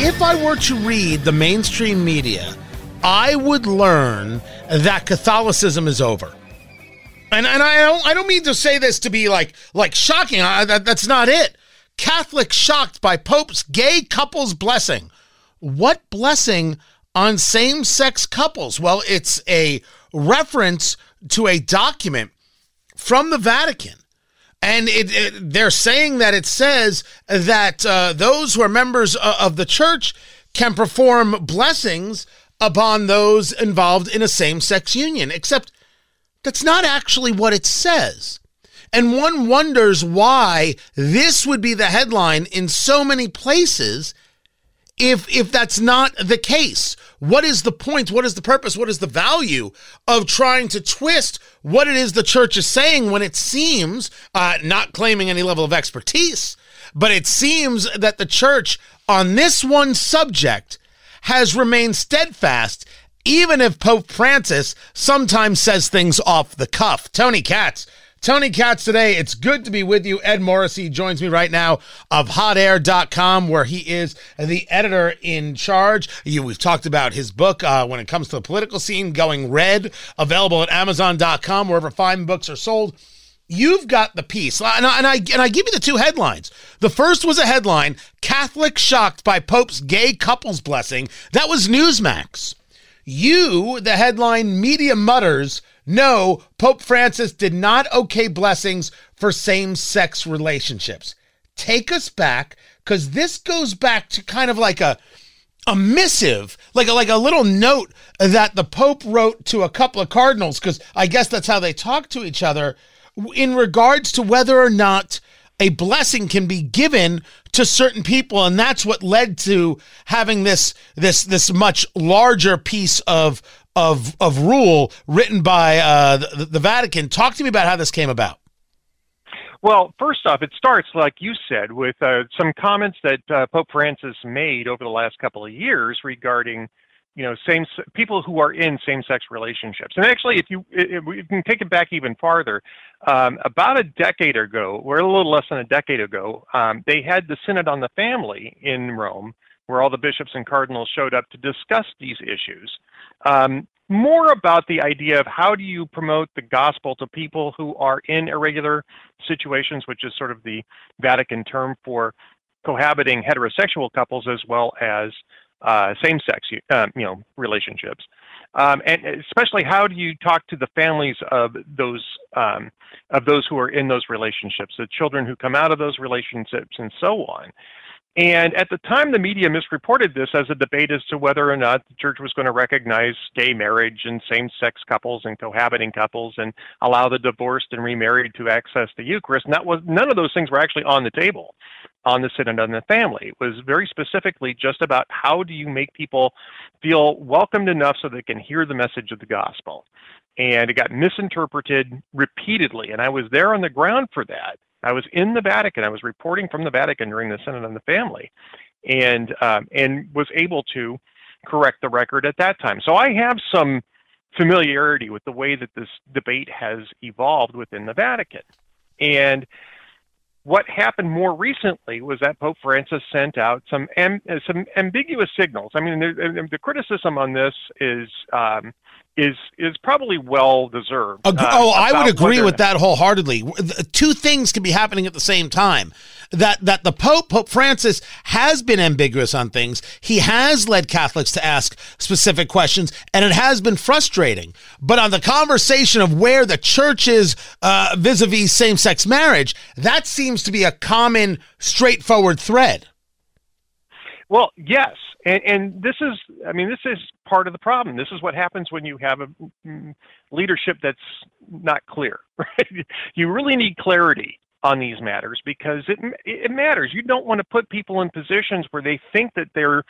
If I were to read the mainstream media, I would learn that Catholicism is over. And and I don't I don't mean to say this to be like like shocking. I, that, that's not it. Catholics shocked by Pope's gay couples blessing. What blessing on same-sex couples? Well, it's a reference to a document from the Vatican. And it, it, they're saying that it says that uh, those who are members of the church can perform blessings upon those involved in a same-sex union, except that's not actually what it says. And one wonders why this would be the headline in so many places if if that's not the case. What is the point? What is the purpose? What is the value of trying to twist what it is the church is saying when it seems, uh, not claiming any level of expertise, but it seems that the church on this one subject has remained steadfast, even if Pope Francis sometimes says things off the cuff. Tony Katz. Tony Katz today. It's good to be with you. Ed Morrissey joins me right now of hot air dot com, where he is the editor in charge. You, we've talked about his book, uh, when it comes to the political scene, Going Red, available at amazon dot com, wherever fine books are sold. You've got the piece, and I, and I and I give you the two headlines. The first was a headline, Catholic shocked by Pope's gay couples blessing. That was Newsmax. You, the headline, media mutters, no, Pope Francis did not okay blessings for same-sex relationships. Take us back, because this goes back to kind of like a a missive, like a, like a little note that the Pope wrote to a couple of cardinals, because I guess that's how they talk to each other, in regards to whether or not a blessing can be given to certain people. And that's what led to having this this this much larger piece of of of rule written by uh, the, the Vatican. Talk to me about how this came about. Well, first off, it starts, like you said, with uh, some comments that uh, Pope Francis made over the last couple of years regarding you know, same people who are in same-sex relationships. And actually, if you, if we can take it back even farther, um, about a decade ago, or a little less than a decade ago, um, they had the Synod on the Family in Rome, where all the bishops and cardinals showed up to discuss these issues. Um, more about the idea of how do you promote the gospel to people who are in irregular situations, which is sort of the Vatican term for cohabiting heterosexual couples as well as Uh, same-sex, uh, you know, relationships, um, and especially how do you talk to the families of those um, of those who are in those relationships, the children who come out of those relationships, and so on. And at the time, the media misreported this as a debate as to whether or not the church was going to recognize gay marriage and same-sex couples and cohabiting couples and allow the divorced and remarried to access the Eucharist. And that was none of those things were actually on the table on the Synod on the Family. It was very specifically just about how do you make people feel welcomed enough so they can hear the message of the gospel. And it got misinterpreted repeatedly, and I was there on the ground for that. I was in the Vatican. I was reporting from the Vatican during the Synod on the Family, and um, and was able to correct the record at that time. So I have some familiarity with the way that this debate has evolved within the Vatican. And what happened more recently was that Pope Francis sent out some am, some ambiguous signals. I mean, the, the criticism on this is um, is is probably well deserved. Uh, oh, I would agree whether- with that wholeheartedly. Two things can be happening at the same time. That that the Pope, Pope Francis, has been ambiguous on things. He has led Catholics to ask specific questions, and it has been frustrating. But on the conversation of where the church is uh, vis-a-vis same-sex marriage, that seems to be a common, straightforward thread. Well, yes, and, and this is, I mean, this is part of the problem. This is what happens when you have a mm, leadership that's not clear, right? You really need clarity on these matters because it it matters. You don't want to put people in positions where they think that they're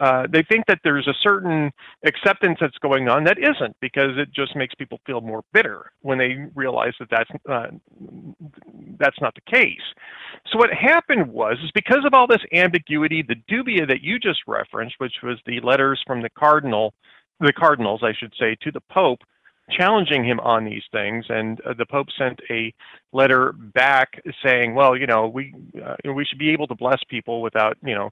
uh, they think that there's a certain acceptance that's going on that isn't, because it just makes people feel more bitter when they realize that that's uh, that's not the case. So what happened was is because of all this ambiguity, the dubia that you just referenced, which was the letters from the cardinal, the cardinals, I should say, to the Pope, challenging him on these things, and uh, the Pope sent a letter back saying, "Well, you know, we uh, we should be able to bless people without, you know,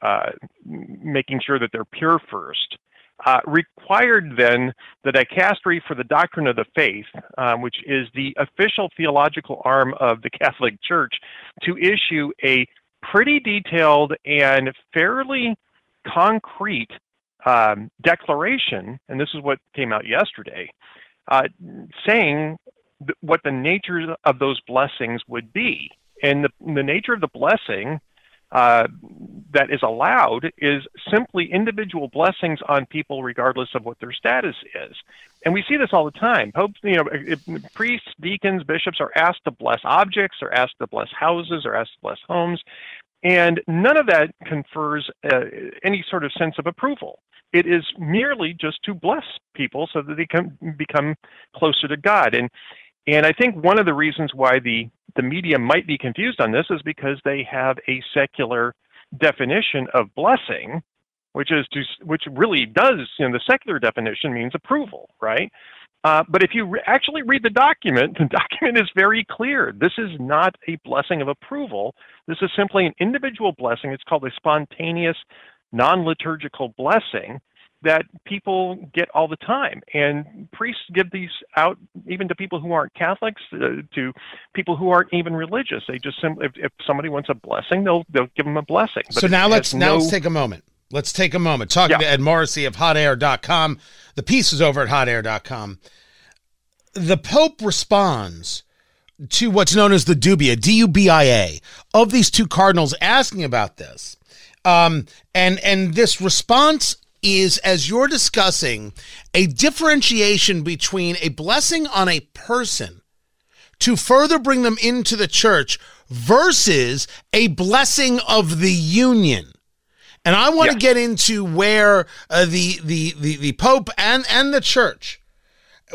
uh, making sure that they're pure first." Uh, required then the dicastery for the doctrine of the faith, um, which is the official theological arm of the Catholic Church, to issue a pretty detailed and fairly concrete Um, declaration, and this is what came out yesterday, uh, saying th- what the nature of those blessings would be. And the, the nature of the blessing uh, that is allowed is simply individual blessings on people regardless of what their status is. And we see this all the time. Popes, you know, if priests, deacons, bishops are asked to bless objects, are asked to bless houses, are asked to bless homes, and none of that confers uh, any sort of sense of approval. It is merely just to bless people so that they can become closer to God. And and I think one of the reasons why the, the media might be confused on this is because they have a secular definition of blessing, which is to, which really does, you know, the secular definition means approval, right? Uh, but if you re- actually read the document, the document is very clear. This is not a blessing of approval. This is simply an individual blessing. It's called a spontaneous non-liturgical blessing that people get all the time. And priests give these out even to people who aren't Catholics, uh, to people who aren't even religious. They just simply, if, if somebody wants a blessing, they'll they'll give them a blessing. But so now let's now no... let's take a moment. Let's take a moment. Talking yeah. to Ed Morrissey of hot air dot com. The piece is over at hot air dot com. The Pope responds to what's known as the dubia, D U B I A, of these two cardinals asking about this. Um, and, and this response is, as you're discussing, a differentiation between a blessing on a person to further bring them into the church versus a blessing of the union. And I want yeah. to get into where uh, the, the, the, the Pope and, and the church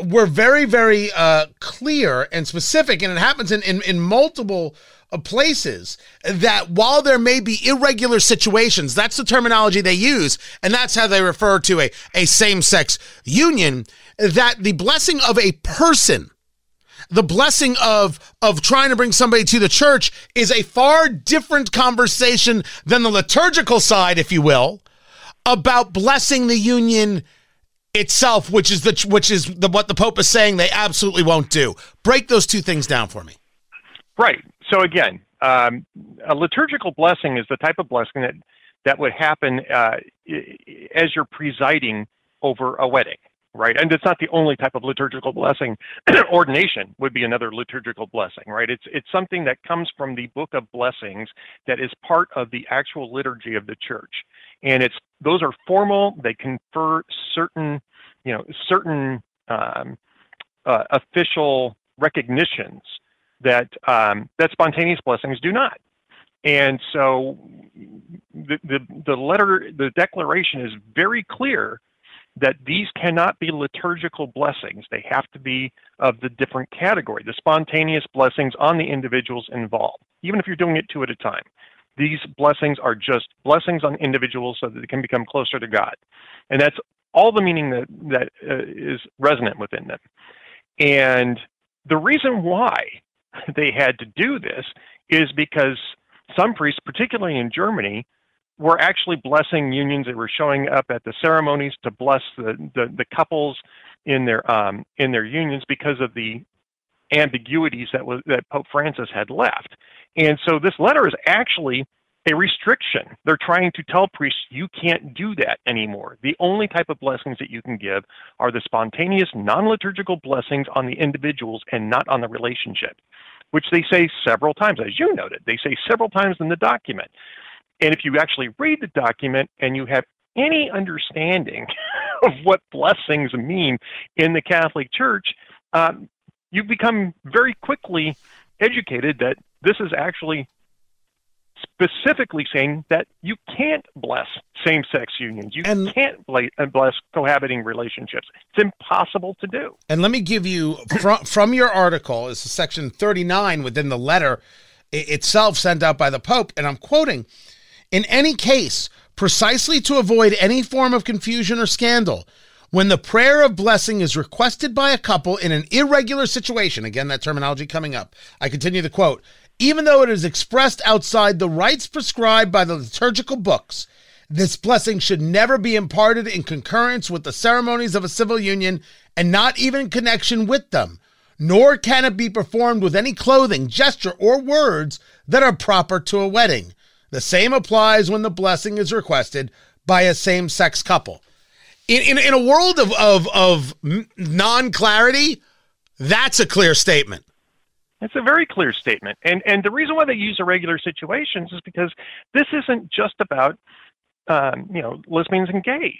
were very, very uh, clear and specific, and it happens in, in, in multiple places, that while there may be irregular situations, that's the terminology they use, and that's how they refer to a, a same-sex union, that the blessing of a person, the blessing of of trying to bring somebody to the church, is a far different conversation than the liturgical side, if you will, about blessing the union itself, which is the which is the, what the Pope is saying they absolutely won't do. Break those two things down for me. Right. So again, um, a liturgical blessing is the type of blessing that that would happen uh, as you're presiding over a wedding. Right. And it's not the only type of liturgical blessing. Ordination would be another liturgical blessing, right? It's it's something that comes from the book of blessings that is part of the actual liturgy of the church. And it's those are formal. They confer certain, you know, certain um, uh, official recognitions that um, that spontaneous blessings do not. And so the, the the letter, the declaration is very clear that these cannot be liturgical blessings. They have to be of the different category, the spontaneous blessings on the individuals involved, even if you're doing it two at a time. These blessings are just blessings on individuals so that they can become closer to God. And that's all the meaning that, that uh, is resonant within them. And the reason why they had to do this is because some priests, particularly in Germany, were actually blessing unions that were showing up at the ceremonies to bless the, the, the couples in their um, in their unions because of the ambiguities that was that Pope Francis had left. And so this letter is actually a restriction. They're trying to tell priests, you can't do that anymore. The only type of blessings that you can give are the spontaneous, non-liturgical blessings on the individuals and not on the relationship, which they say several times, as you noted. They say several times in the document. And if you actually read the document and you have any understanding of what blessings mean in the Catholic Church, um, you become very quickly educated that this is actually specifically saying that you can't bless same-sex unions. You and, can't bless cohabiting relationships. It's impossible to do. And let me give you, from, from your article, is section thirty-nine within the letter itself sent out by the Pope, and I'm quoting, "In any case, precisely to avoid any form of confusion or scandal, when the prayer of blessing is requested by a couple in an irregular situation," again, that terminology coming up, I continue the quote, "even though it is expressed outside the rites prescribed by the liturgical books, this blessing should never be imparted in concurrence with the ceremonies of a civil union and not even in connection with them, nor can it be performed with any clothing, gesture, or words that are proper to a wedding. The same applies when the blessing is requested by a same-sex couple." In, in, in a world of, of, of non-clarity, that's a clear statement. It's a very clear statement. And and the reason why they use irregular situations is because this isn't just about, um, you know, lesbians and gays.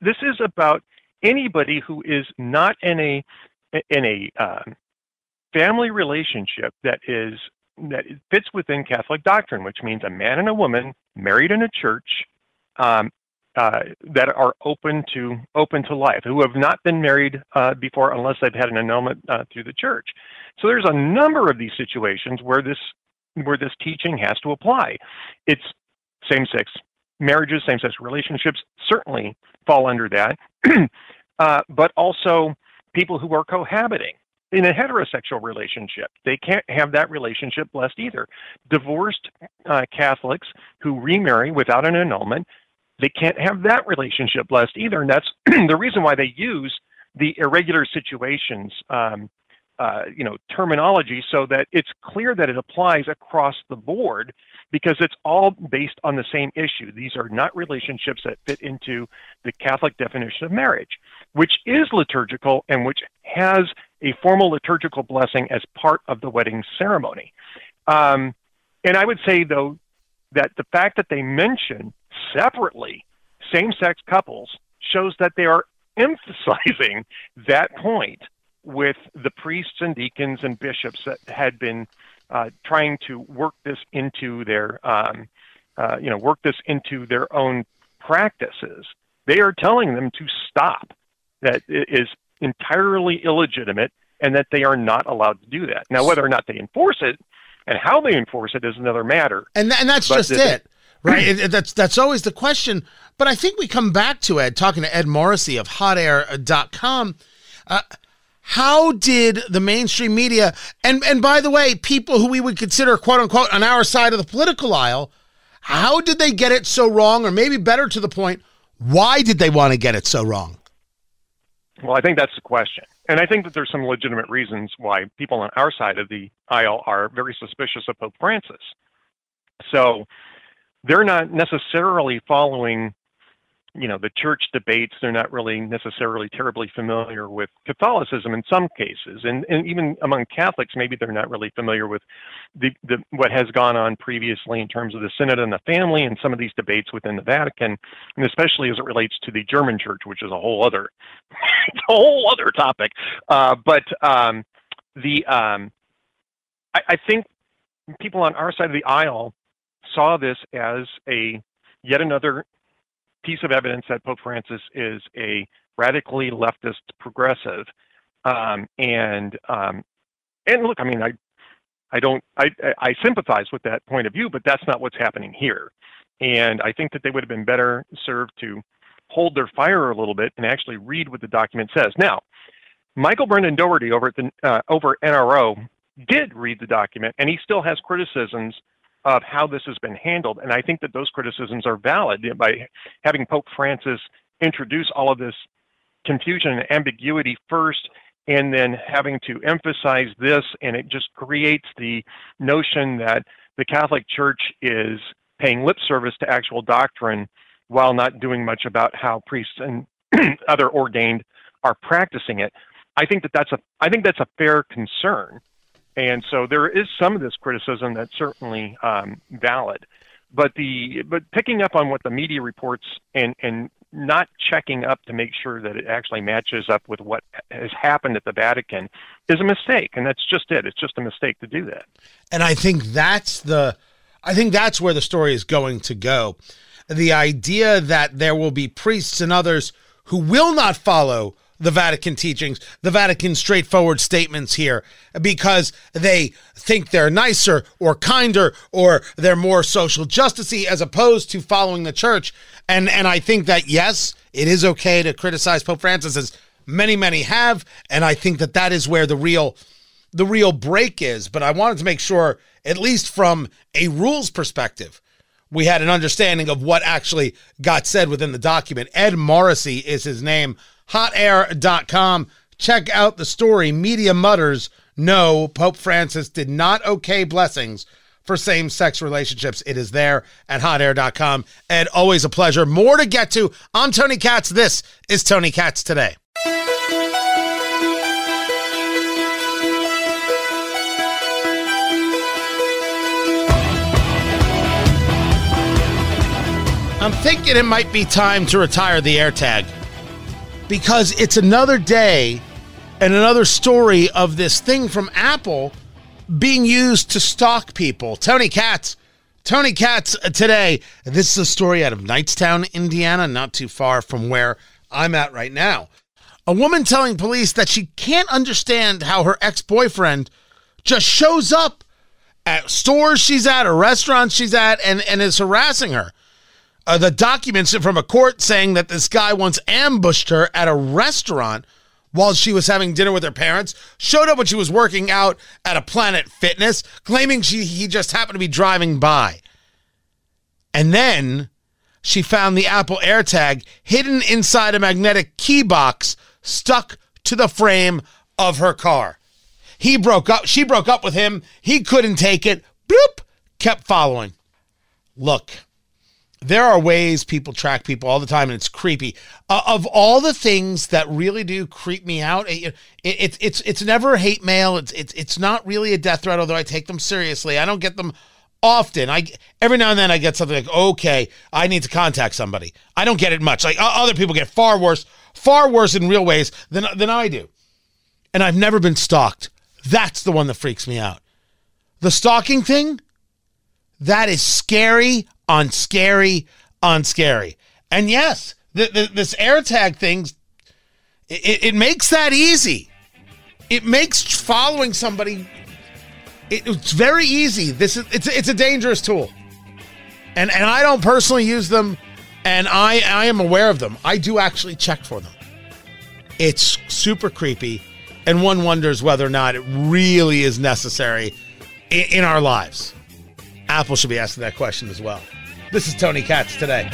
This is about anybody who is not in a in a um, family relationship that is that fits within Catholic doctrine, which means a man and a woman married in a church um, uh, that are open to open to life, who have not been married uh, before unless they've had an annulment uh, through the church. So there's a number of these situations where this where this teaching has to apply. It's same-sex marriages, same-sex relationships certainly fall under that, uh, but also people who are cohabiting in a heterosexual relationship. They can't have that relationship blessed either. Divorced uh, Catholics who remarry without an annulment, they can't have that relationship blessed either. And that's the reason why they use the irregular situations um, Uh, you know, terminology, so that it's clear that it applies across the board, because it's all based on the same issue. These are not relationships that fit into the Catholic definition of marriage, which is liturgical and which has a formal liturgical blessing as part of the wedding ceremony. Um, and I would say, though, that the fact that they mention separately same-sex couples shows that they are emphasizing that point with the priests and deacons and bishops that had been uh, trying to work this into their, um, uh, you know, work this into their own practices. They are telling them to stop. That it is entirely illegitimate, and that they are not allowed to do that. Now, whether or not they enforce it and how they enforce it is another matter. And th- and that's but just it. it. Right. It, that's that's always the question. But I think we come back to Ed, talking to Ed Morrissey of hot air dot com. Uh, How did the mainstream media, and, and by the way, people who we would consider, quote unquote, on our side of the political aisle, how did they get it so wrong? Or maybe better to the point, why did they want to get it so wrong? Well, I think that's the question. And I think that there's some legitimate reasons why people on our side of the aisle are very suspicious of Pope Francis. So they're not necessarily following you know, the church debates. They're not really necessarily terribly familiar with Catholicism in some cases. And, and even among Catholics, maybe they're not really familiar with the, the what has gone on previously in terms of the Synod and the Family and some of these debates within the Vatican, and especially as it relates to the German church, which is a whole other, it's a whole other topic. Uh, but um, the um, I, I think people on our side of the aisle saw this as a yet another piece of evidence that Pope Francis is a radically leftist progressive, um, and um, and look, I mean, I I don't I I sympathize with that point of view, but that's not what's happening here, and I think that they would have been better served to hold their fire a little bit and actually read what the document says. Now, Michael Brendan Doherty over at the uh, over at N R O did read the document, and he still has criticisms of how this has been handled. And I think that those criticisms are valid. By having Pope Francis introduce all of this confusion and ambiguity first, and then having to emphasize this, and it just creates the notion that the Catholic Church is paying lip service to actual doctrine while not doing much about how priests and other ordained are practicing it. I think that that's a I think that's a fair concern. And so there is some of this criticism that's certainly um, valid. But the but picking up on what the media reports and, and not checking up to make sure that it actually matches up with what has happened at the Vatican is a mistake. And that's just it. It's just a mistake to do that. And I think that's the I think that's where the story is going to go. The idea that there will be priests and others who will not follow the Vatican teachings, the Vatican straightforward statements here, because they think they're nicer or kinder or they're more social justice-y as opposed to following the church. And and I think that, yes, it is okay to criticize Pope Francis, as many, many have. And I think that that is where the real, the real break is. But I wanted to make sure, at least from a rules perspective, we had an understanding of what actually got said within the document. Ed Morrissey is his name. hot air dot com. Check out the story. Media mutters, no, Pope Francis did not okay blessings for same-sex relationships. It is there at hot air dot com. Ed, always a pleasure. More to get to. I'm Tony Katz. This is Tony Katz Today. I'm thinking it might be time to retire the AirTag, because it's another day and another story of this thing from Apple being used to stalk people. Tony Katz, Tony Katz Today. This is a story out of Knightstown, Indiana, not too far from where I'm at right now. A woman telling police that she can't understand how her ex-boyfriend just shows up at stores she's at or restaurants she's at and, and is harassing her. Uh, the documents from a court saying that this guy once ambushed her at a restaurant while she was having dinner with her parents, showed up when she was working out at a Planet Fitness, claiming she he just happened to be driving by. And then she found the Apple AirTag hidden inside a magnetic key box stuck to the frame of her car. He broke up. She broke up with him. He couldn't take it. Bloop. Kept following. Look. There are ways people track people all the time, and it's creepy. Uh, of all the things that really do creep me out, it, it, it, it's it's never hate mail. It's it's it's not really a death threat, although I take them seriously. I don't get them often. I every now and then I get something like, okay, I need to contact somebody. I don't get it much. Like other people get far worse, far worse in real ways than than I do. And I've never been stalked. That's the one that freaks me out. The stalking thing, that is scary. On scary, on scary. And yes, the, the, this AirTag thing, it, it makes that easy. It makes following somebody, it, it's very easy. This is it's it's a dangerous tool. And and I don't personally use them, and I, I am aware of them. I do actually check for them. It's super creepy, and one wonders whether or not it really is necessary in, in our lives. Apple should be asking that question as well. This is Tony Katz Today.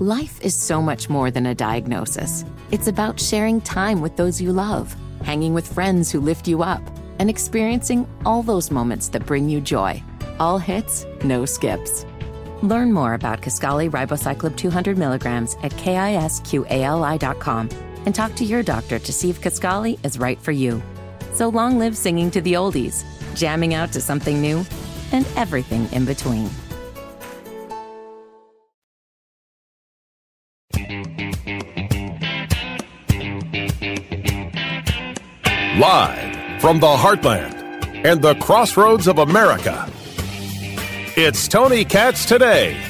Life is so much more than a diagnosis. It's about sharing time with those you love, hanging with friends who lift you up, and experiencing all those moments that bring you joy. All hits, no skips. Learn more about Kisqali Ribociclib two hundred milligrams at kisqali dot com. And talk to your doctor to see if Kisqali is right for you. So long live singing to the oldies, jamming out to something new, and everything in between. Live from the heartland and the crossroads of America, it's Tony Katz Today.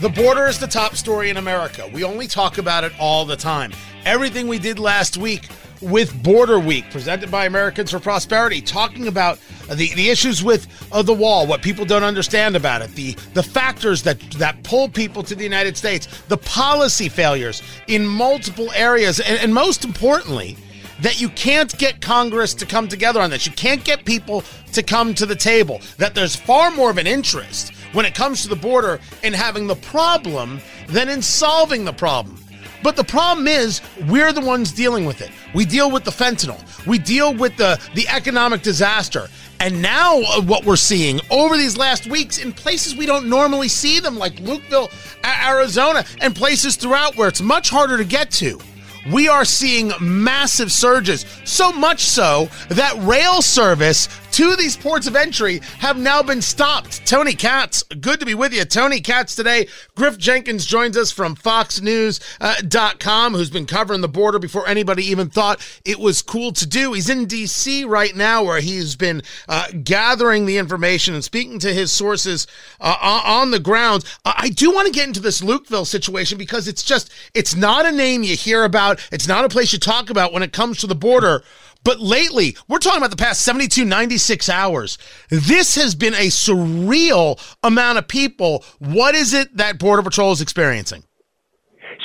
The border is the top story in America. We only talk about it all the time. Everything we did last week with Border Week, presented by Americans for Prosperity, talking about the, the issues with uh, the wall, what people don't understand about it, the, the factors that, that pull people to the United States, the policy failures in multiple areas, and, and most importantly, that you can't get Congress to come together on this. You can't get people to come to the table, that there's far more of an interest when it comes to the border in having the problem than in solving the problem. But the problem is we're the ones dealing with it. We deal with the fentanyl. We deal with the, the economic disaster. And now uh, what we're seeing over these last weeks in places we don't normally see them, like Lukeville, Arizona, and places throughout where it's much harder to get to. We are seeing massive surges, so much so that rail service to these ports of entry have now been stopped. Tony Katz, good to be with you. Tony Katz today. Griff Jenkins joins us from Fox News dot com, uh, who's been covering the border before anybody even thought it was cool to do. He's in D C right now, where he's been uh, gathering the information and speaking to his sources uh, on the ground. Uh, I do want to get into this Lukeville situation, because it's just, it's not a name you hear about. It's not a place you talk about when it comes to the border. But lately, we're talking about the past seventy-two, ninety-six hours. This has been a surreal amount of people. What is it that Border Patrol is experiencing?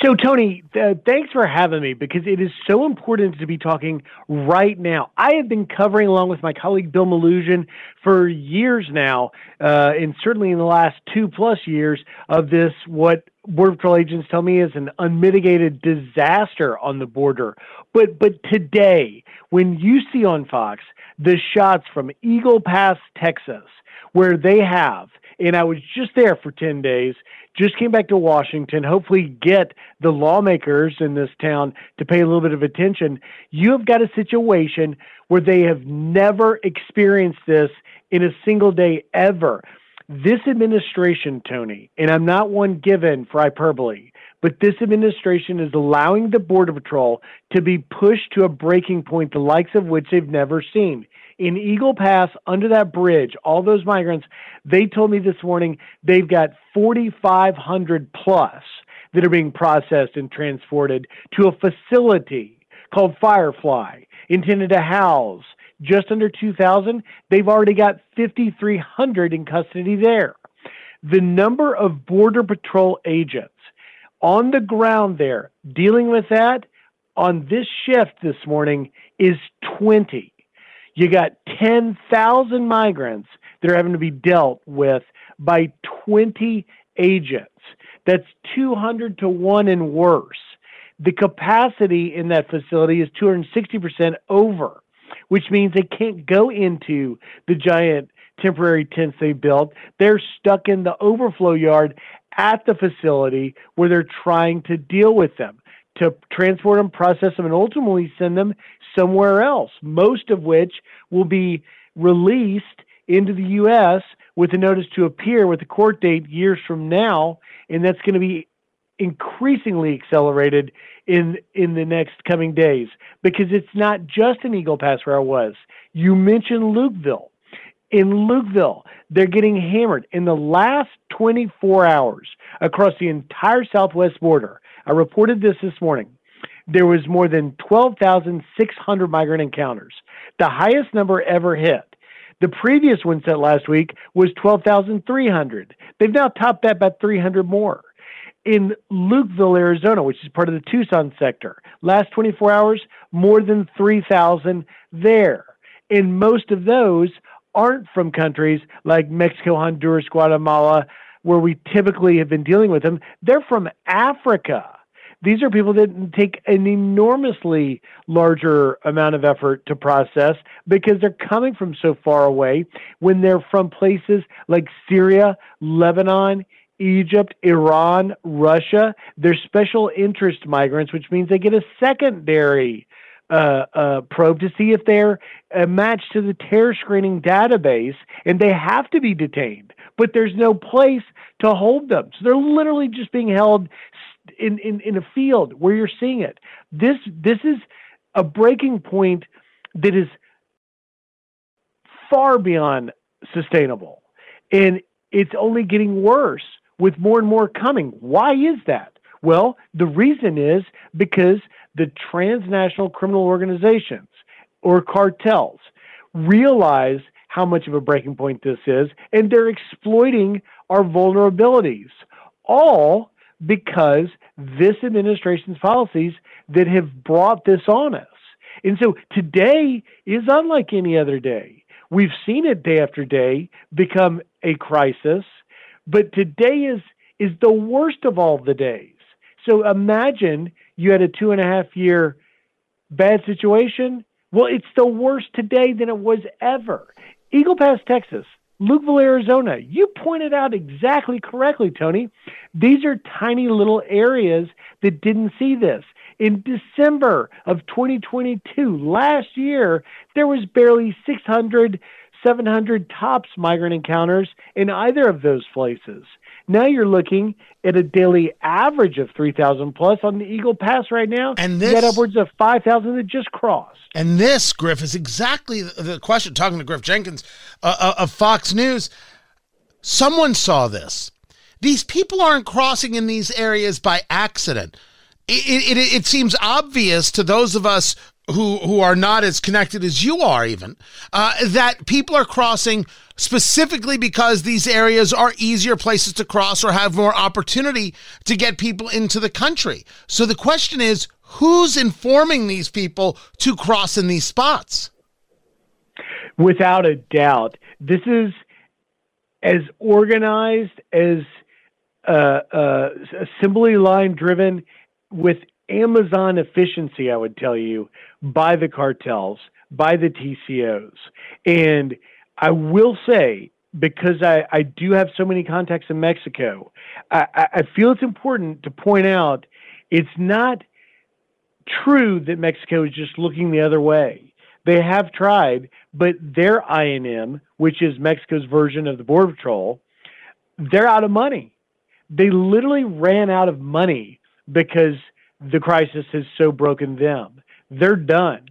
So, Tony, uh, thanks for having me, because it is so important to be talking right now. I have been covering, along with my colleague Bill Melugin, for years now, uh, and certainly in the last two-plus years of this, what Border Patrol agents tell me is an unmitigated disaster on the border. But but today, when you see on Fox the shots from Eagle Pass, Texas, where they have, and I was just there for ten days, just came back to Washington, hopefully get the lawmakers in this town to pay a little bit of attention. You have got a situation where they have never experienced this in a single day ever. This administration, Tony, and I'm not one given for hyperbole, but this administration is allowing the Border Patrol to be pushed to a breaking point, the likes of which they've never seen. In Eagle Pass, under that bridge, all those migrants, they told me this morning they've got forty-five hundred plus that are being processed and transported to a facility called Firefly, intended to house just under two thousand. They've already got fifty-three hundred in custody there. The number of Border Patrol agents on the ground there dealing with that on this shift this morning is twenty. You got ten thousand migrants that are having to be dealt with by twenty agents. That's two hundred to one and worse. The capacity in that facility is two hundred sixty percent over, which means they can't go into the giant temporary tents they built. They're stuck in the overflow yard at the facility where they're trying to deal with them, to transport them, process them, and ultimately send them somewhere else, most of which will be released into the U S with a notice to appear with a court date years from now, and that's going to be increasingly accelerated in in the next coming days, because it's not just in Eagle Pass where I was. You mentioned Lukeville. In Lukeville, they're getting hammered. In the last twenty-four hours across the entire southwest border, I reported this this morning, there was more than twelve thousand six hundred migrant encounters, the highest number ever hit. The previous one set last week was twelve thousand three hundred. They've now topped that by three hundred more. In Lukeville, Arizona, which is part of the Tucson sector, last twenty-four hours, more than three thousand there. And most of those aren't from countries like Mexico, Honduras, Guatemala, where we typically have been dealing with them. They're from Africa. These are people that take an enormously larger amount of effort to process, because they're coming from so far away, when they're from places like Syria, Lebanon, Egypt, Iran, Russia. They're special interest migrants, which means they get a secondary uh, uh, probe to see if they're a match to the terror screening database, and they have to be detained, but there's no place to hold them. So they're literally just being held In, in, in a field where you're seeing it. This this is a breaking point that is far beyond sustainable. And it's only getting worse with more and more coming. Why is that? Well, the reason is because the transnational criminal organizations or cartels realize how much of a breaking point this is, and they're exploiting our vulnerabilities. All because this administration's policies that have brought this on us. And so today is unlike any other day. We've seen it day after day become a crisis, but today is is the worst of all the days. So imagine you had a two and a half year bad situation. Well, it's the worse today than it was ever. Eagle Pass, Texas, Lukeville, Arizona. You pointed out exactly correctly, Tony. These are tiny little areas that didn't see this. In December of twenty twenty-two, last year, there was barely six hundred, seven hundred tops migrant encounters in either of those places. Now you're looking at a daily average of three thousand plus on the Eagle Pass right now. And this, you got upwards of five thousand that just crossed. And this, Griff, is exactly the question, talking to Griff Jenkins uh, of Fox News. Someone saw this. These people aren't crossing in these areas by accident. It, it, it seems obvious to those of us who, who are not as connected as you are even, uh, that people are crossing specifically because these areas are easier places to cross or have more opportunity to get people into the country. So the question is, who's informing these people to cross in these spots? Without a doubt, this is as organized, as uh, uh, assembly line driven with Amazon efficiency, I would tell you, by the cartels, by the T C Os. And I will say, because I, I do have so many contacts in Mexico, I, I feel it's important to point out it's not true that Mexico is just looking the other way. They have tried, but their I N M, which is Mexico's version of the Border Patrol, they're out of money. They literally ran out of money because the crisis has so broken them. They're done.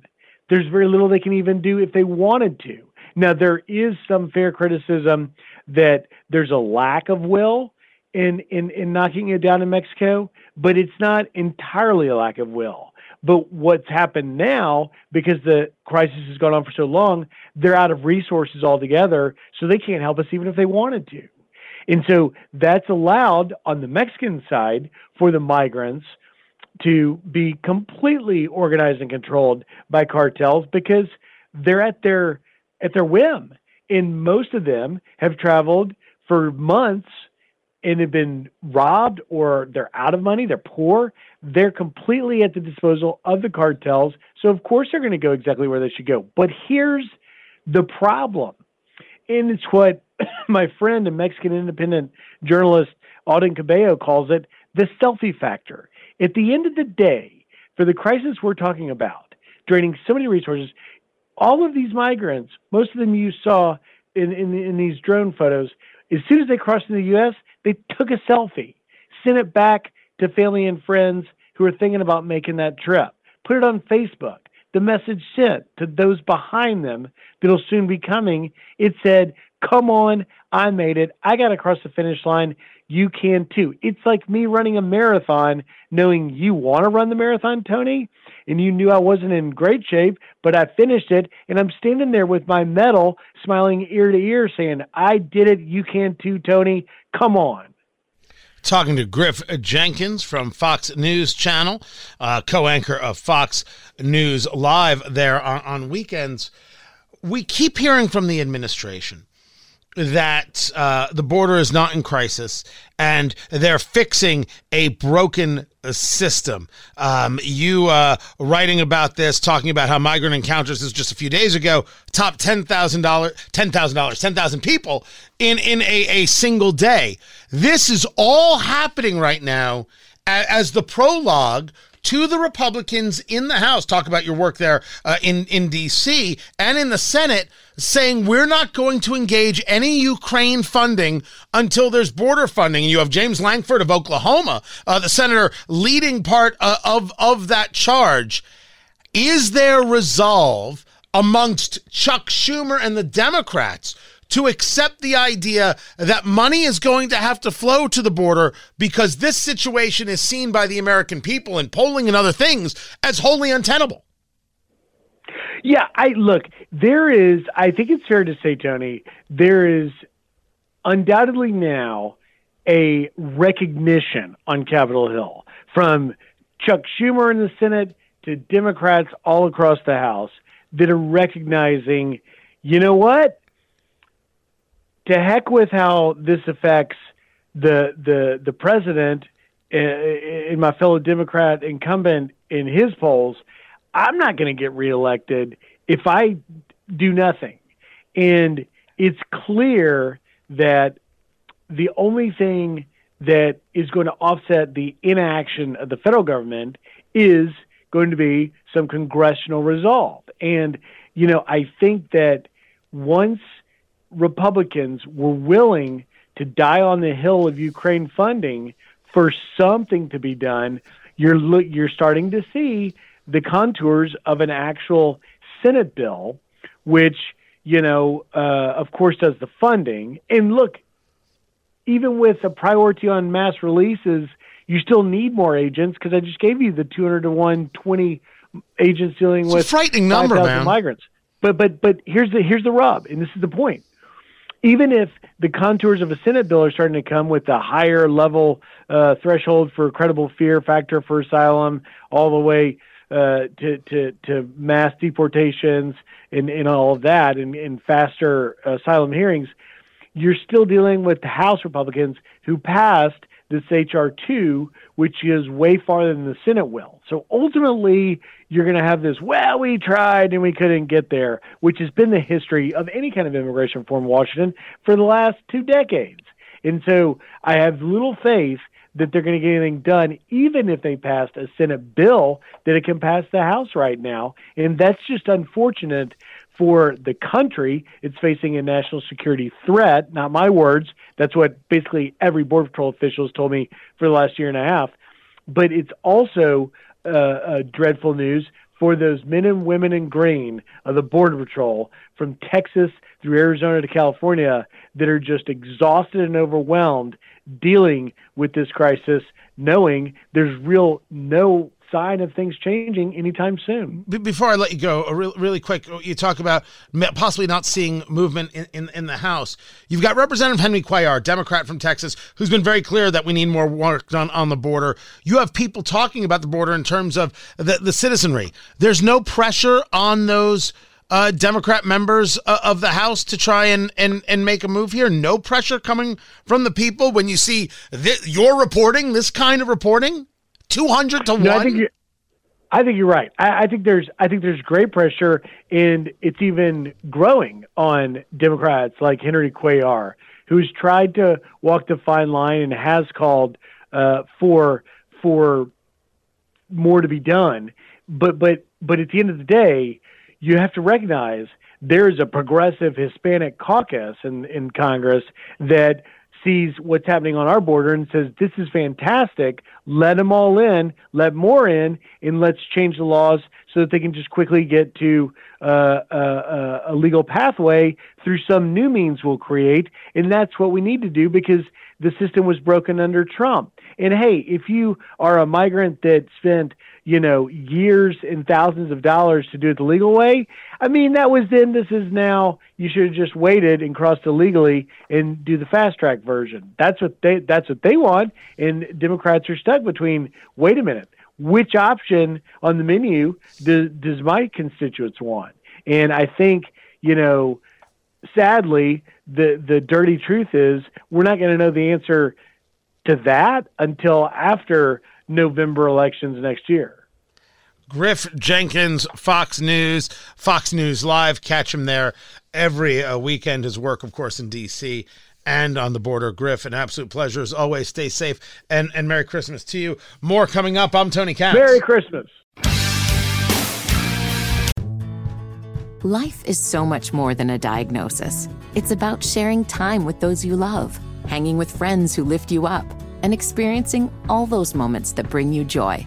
There's very little they can even do if they wanted to. Now, there is some fair criticism that there's a lack of will in, in, in knocking it down in Mexico, but it's not entirely a lack of will. But what's happened now, because the crisis has gone on for so long, they're out of resources altogether, so they can't help us even if they wanted to. And so that's allowed on the Mexican side for the migrants to be completely organized and controlled by cartels because they're at their at their whim. And most of them have traveled for months and have been robbed, or they're out of money, they're poor. They're completely at the disposal of the cartels. So of course they're going to go exactly where they should go. But here's the problem. And it's what my friend, a Mexican independent journalist, Auden Cabello, calls it the selfie factor. At the end of the day, for the crisis we're talking about, draining so many resources, all of these migrants, most of them you saw in, in, in these drone photos, as soon as they crossed into the U S, they took a selfie, sent it back to family and friends who were thinking about making that trip, put it on Facebook. The message sent to those behind them that'll soon be coming, it said, come on, I made it. I got across the finish line. You can too. It's like me running a marathon, knowing you want to run the marathon, Tony, and you knew I wasn't in great shape, but I finished it, and I'm standing there with my medal, smiling ear to ear, saying, I did it. You can too, Tony. Come on. Talking to Griff Jenkins from Fox News Channel, uh, co-anchor of Fox News Live there on, on weekends. We keep hearing from the administration that uh, the border is not in crisis and they're fixing a broken system. Um, you uh, writing about this, talking about how migrant encounters, this is just a few days ago, topped ten thousand people in, in a, a single day. This is all happening right now as, as the prologue to the Republicans in the House, talk about your work there uh, in, in D C and in the Senate, saying we're not going to engage any Ukraine funding until there's border funding. And you have James Lankford of Oklahoma, uh, the senator leading part uh, of, of that charge. Is there resolve amongst Chuck Schumer and the Democrats to accept the idea that money is going to have to flow to the border because this situation is seen by the American people in polling and other things as wholly untenable? Yeah, I look, there is, I think it's fair to say, Tony, there is undoubtedly now a recognition on Capitol Hill from Chuck Schumer in the Senate to Democrats all across the House that are recognizing, you know what? To heck with how this affects the the the president and my fellow Democrat incumbent in his polls. I'm not going to get reelected if I do nothing. And it's clear that the only thing that is going to offset the inaction of the federal government is going to be some congressional resolve. And, you know, I think that once Republicans were willing to die on the hill of Ukraine funding for something to be done, you're you're starting to see the contours of an actual Senate bill, which, you know, uh, of course, does the funding. And look, even with a priority on mass releases, you still need more agents, because I just gave you the two hundred to one, twenty agents dealing it's with a frightening number, man. Migrants. But but but here's the here's the rub, and this is the point. Even if the contours of a Senate bill are starting to come with a higher level uh, threshold for credible fear factor for asylum, all the way uh, to, to to mass deportations and, and all of that, and, and faster asylum hearings, you're still dealing with the House Republicans who passed this H R two, which is way farther than the Senate will. So ultimately, you're going to have this, well, we tried and we couldn't get there, which has been the history of any kind of immigration reform in Washington for the last two decades. And so I have little faith that they're going to get anything done, even if they passed a Senate bill, that it can pass the House right now. And that's just unfortunate for the country. It's facing a national security threat, not my words. That's what basically every Border Patrol official's told me for the last year and a half. But it's also uh, uh, dreadful news for those men and women in green of the Border Patrol from Texas through Arizona to California that are just exhausted and overwhelmed dealing with this crisis, knowing there's real no sign of things changing anytime soon. Before I let you go, a real, really quick, you talk about possibly not seeing movement in, in, in the House. You've got Representative Henry Cuellar, Democrat from Texas, who's been very clear that we need more work done on the border. You have people talking about the border in terms of the, the citizenry. There's no pressure on those uh, Democrat members of the House to try and, and, and make a move here? No pressure coming from the people when you see th- your reporting, this kind of reporting? two hundred to one. No, I think you're, I think you're right. I, I think there's I think there's great pressure, and it's even growing on Democrats like Henry Cuellar, who's tried to walk the fine line and has called uh, for for more to be done. But but but at the end of the day, you have to recognize there's a progressive Hispanic caucus in, in Congress that sees what's happening on our border and says, this is fantastic. Let them all in, let more in, and let's change the laws so that they can just quickly get to uh, uh, a legal pathway through some new means we'll create. And that's what we need to do, because the system was broken under Trump. And hey, if you are a migrant that spent, you know, years and thousands of dollars to do it the legal way, I mean, that was then, this is now. You should have just waited and crossed illegally and do the fast track version. That's what they, that's what they want. And Democrats are stuck between, wait a minute, which option on the menu do, does my constituents want? And I think, you know, sadly, the, the dirty truth is we're not going to know the answer to that until after November elections next year. Griff Jenkins, Fox News, Fox News Live. Catch him there every uh, weekend. His work, of course, in D C and on the border. Griff, an absolute pleasure as always. Stay safe, and, and Merry Christmas to you. More coming up. I'm Tony Katz. Merry Christmas. Life is so much more than a diagnosis. It's about sharing time with those you love, hanging with friends who lift you up, and experiencing all those moments that bring you joy.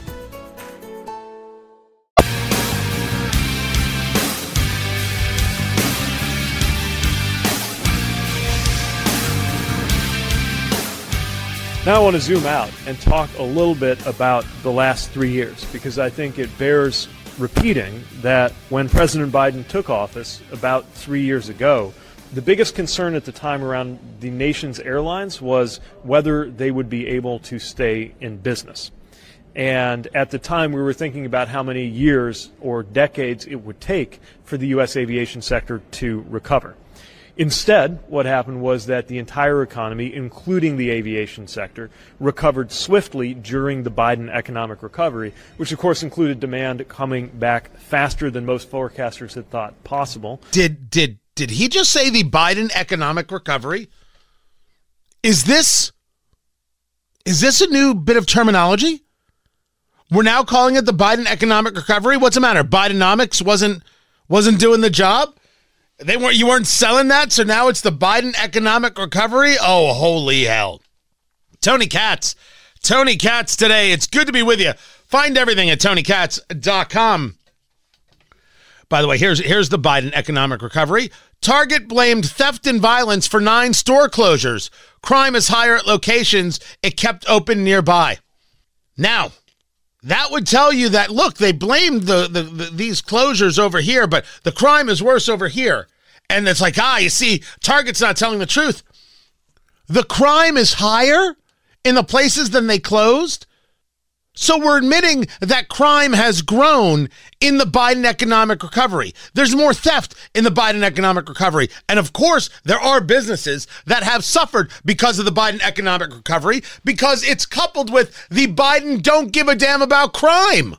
Now I want to zoom out and talk a little bit about the last three years, because I think it bears repeating that when President Biden took office about three years ago, the biggest concern at the time around the nation's airlines was whether they would be able to stay in business. And at the time, we were thinking about how many years or decades it would take for the U S aviation sector to recover. Instead, what happened was that the entire economy, including the aviation sector, recovered swiftly during the Biden economic recovery, which of course included demand coming back faster than most forecasters had thought possible. Did did did he just say the Biden economic recovery? Is this is this a new bit of terminology? We're now calling it the Biden economic recovery? What's the matter? Bidenomics wasn't wasn't doing the job? They weren't. You weren't selling that, so now it's the Biden economic recovery? Oh, holy hell. Tony Katz. Tony Katz today. It's good to be with you. Find everything at Tony Katz dot com. By the way, here's, here's the Biden economic recovery. Target blamed theft and violence for nine store closures. Crime is higher at locations it kept open nearby. Now, that would tell you that, look, they blamed the, the, the these closures over here, but the crime is worse over here. And it's like, ah, you see, Target's not telling the truth. The crime is higher in the places than they closed. So we're admitting that crime has grown in the Biden economic recovery. There's more theft in the Biden economic recovery. And of course, there are businesses that have suffered because of the Biden economic recovery, because it's coupled with the Biden don't give a damn about crime.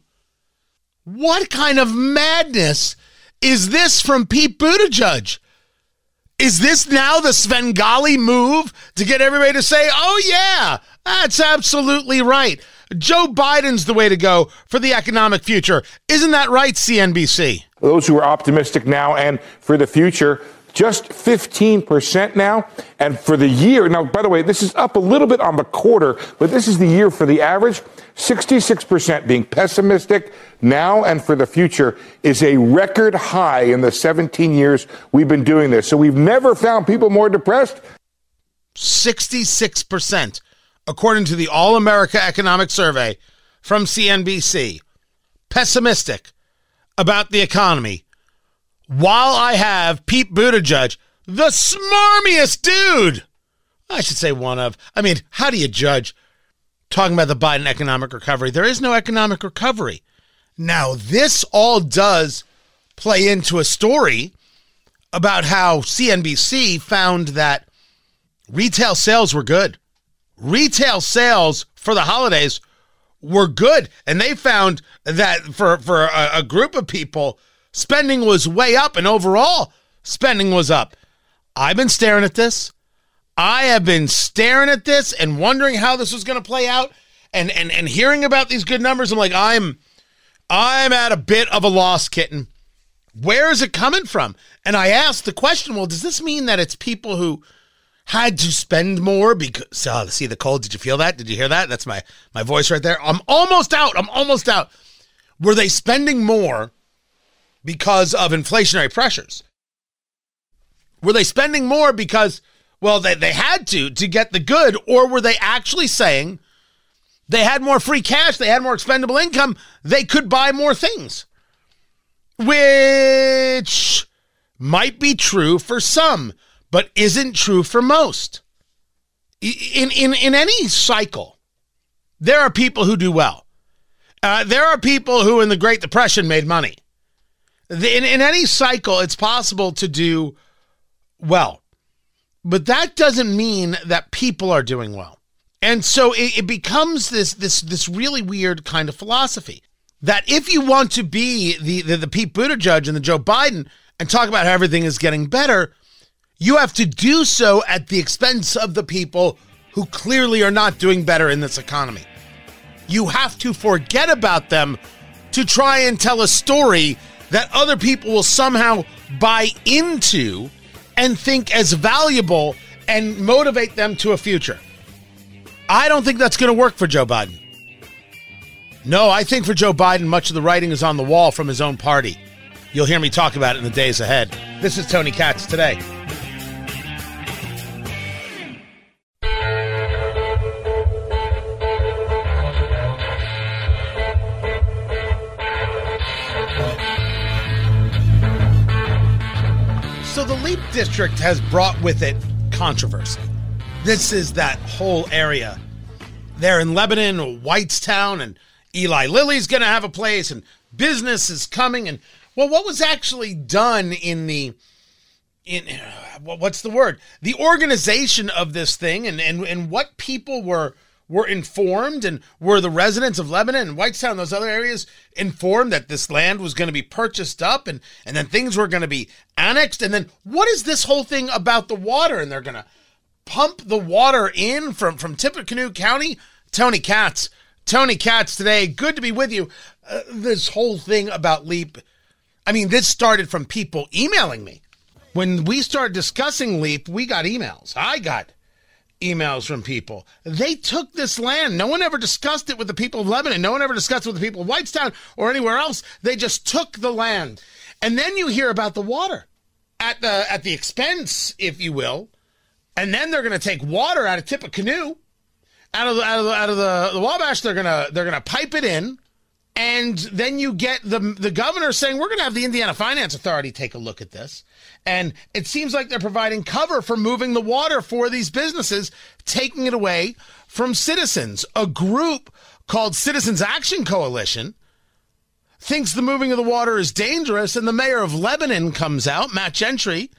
What kind of madness is this from Pete Buttigieg? Is this now the Svengali move to get everybody to say, oh yeah, that's absolutely right, Joe Biden's the way to go for the economic future? Isn't that right, C N B C? Those who are optimistic now and for the future, just fifteen percent now. And for the year, now, by the way, this is up a little bit on the quarter, but this is the year for the average. sixty-six percent being pessimistic now and for the future is a record high in the seventeen years we've been doing this. So we've never found people more depressed. sixty-six percent. According to the All-America Economic Survey from C N B C, pessimistic about the economy, while I have Pete Buttigieg, the smarmiest dude. I should say one of. I mean, how do you judge? Talking about the Biden economic recovery, there is no economic recovery. Now, this all does play into a story about how C N B C found that retail sales were good. Retail sales for the holidays were good. And they found that for, for a, a group of people, spending was way up and overall spending was up. I've been staring at this. I have been staring at this and wondering how this was going to play out and, and, and hearing about these good numbers. I'm like, I'm, I'm at a bit of a lost kitten. Where is it coming from? And I asked the question, well, does this mean that it's people who had to spend more because, oh, see the cold? Did you feel that? Did you hear that? That's my, my voice right there. I'm almost out. I'm almost out. Were they spending more because of inflationary pressures? Were they spending more because, well, they, they had to, to get the good, or were they actually saying they had more free cash, they had more expendable income, they could buy more things? Which might be true for some, but isn't true for most. In, in, in any cycle, there are people who do well. Uh, there are people who in the Great Depression made money. The, in, in any cycle, it's possible to do well. But that doesn't mean that people are doing well. And so it, it becomes this, this, this really weird kind of philosophy that if you want to be the, the, the Pete Buttigieg and the Joe Biden and talk about how everything is getting better, you have to do so at the expense of the people who clearly are not doing better in this economy. You have to forget about them to try and tell a story that other people will somehow buy into and think as valuable and motivate them to a future. I don't think that's going to work for Joe Biden. No, I think for Joe Biden, much of the writing is on the wall from his own party. You'll hear me talk about it in the days ahead. This is Tony Katz today. district has brought with it controversy. This is that whole area. They're in Lebanon, or Whitestown, and Eli Lilly's going to have a place, and business is coming. And, well, what was actually done in the, in what's the word, the organization of this thing, and, and, and what people were were informed, and were the residents of Lebanon and Whitestown, those other areas, informed that this land was going to be purchased up, and, and then things were going to be annexed. And then what is this whole thing about the water? And they're going to pump the water in from, from Tippecanoe County. Tony Katz, Tony Katz today. Good to be with you. Uh, this whole thing about LEAP. I mean, this started from people emailing me. When we started discussing LEAP, we got emails. I got emails from people. They took this land. No one ever discussed it with the people of Lebanon. No one ever discussed it with the people of Whitestown or anywhere else. They just took the land. And then you hear about the water at the at the expense, if you will. And then they're going to take water out of Tippecanoe, out of the, out of the, out of the, the Wabash. They're gonna they're gonna pipe it in, and then you get the the governor saying we're going to have the Indiana Finance Authority take a look at this. And it seems like they're providing cover for moving the water for these businesses, taking it away from citizens. A group called Citizens Action Coalition thinks the moving of the water is dangerous, and the mayor of Lebanon comes out, Matt Gentry,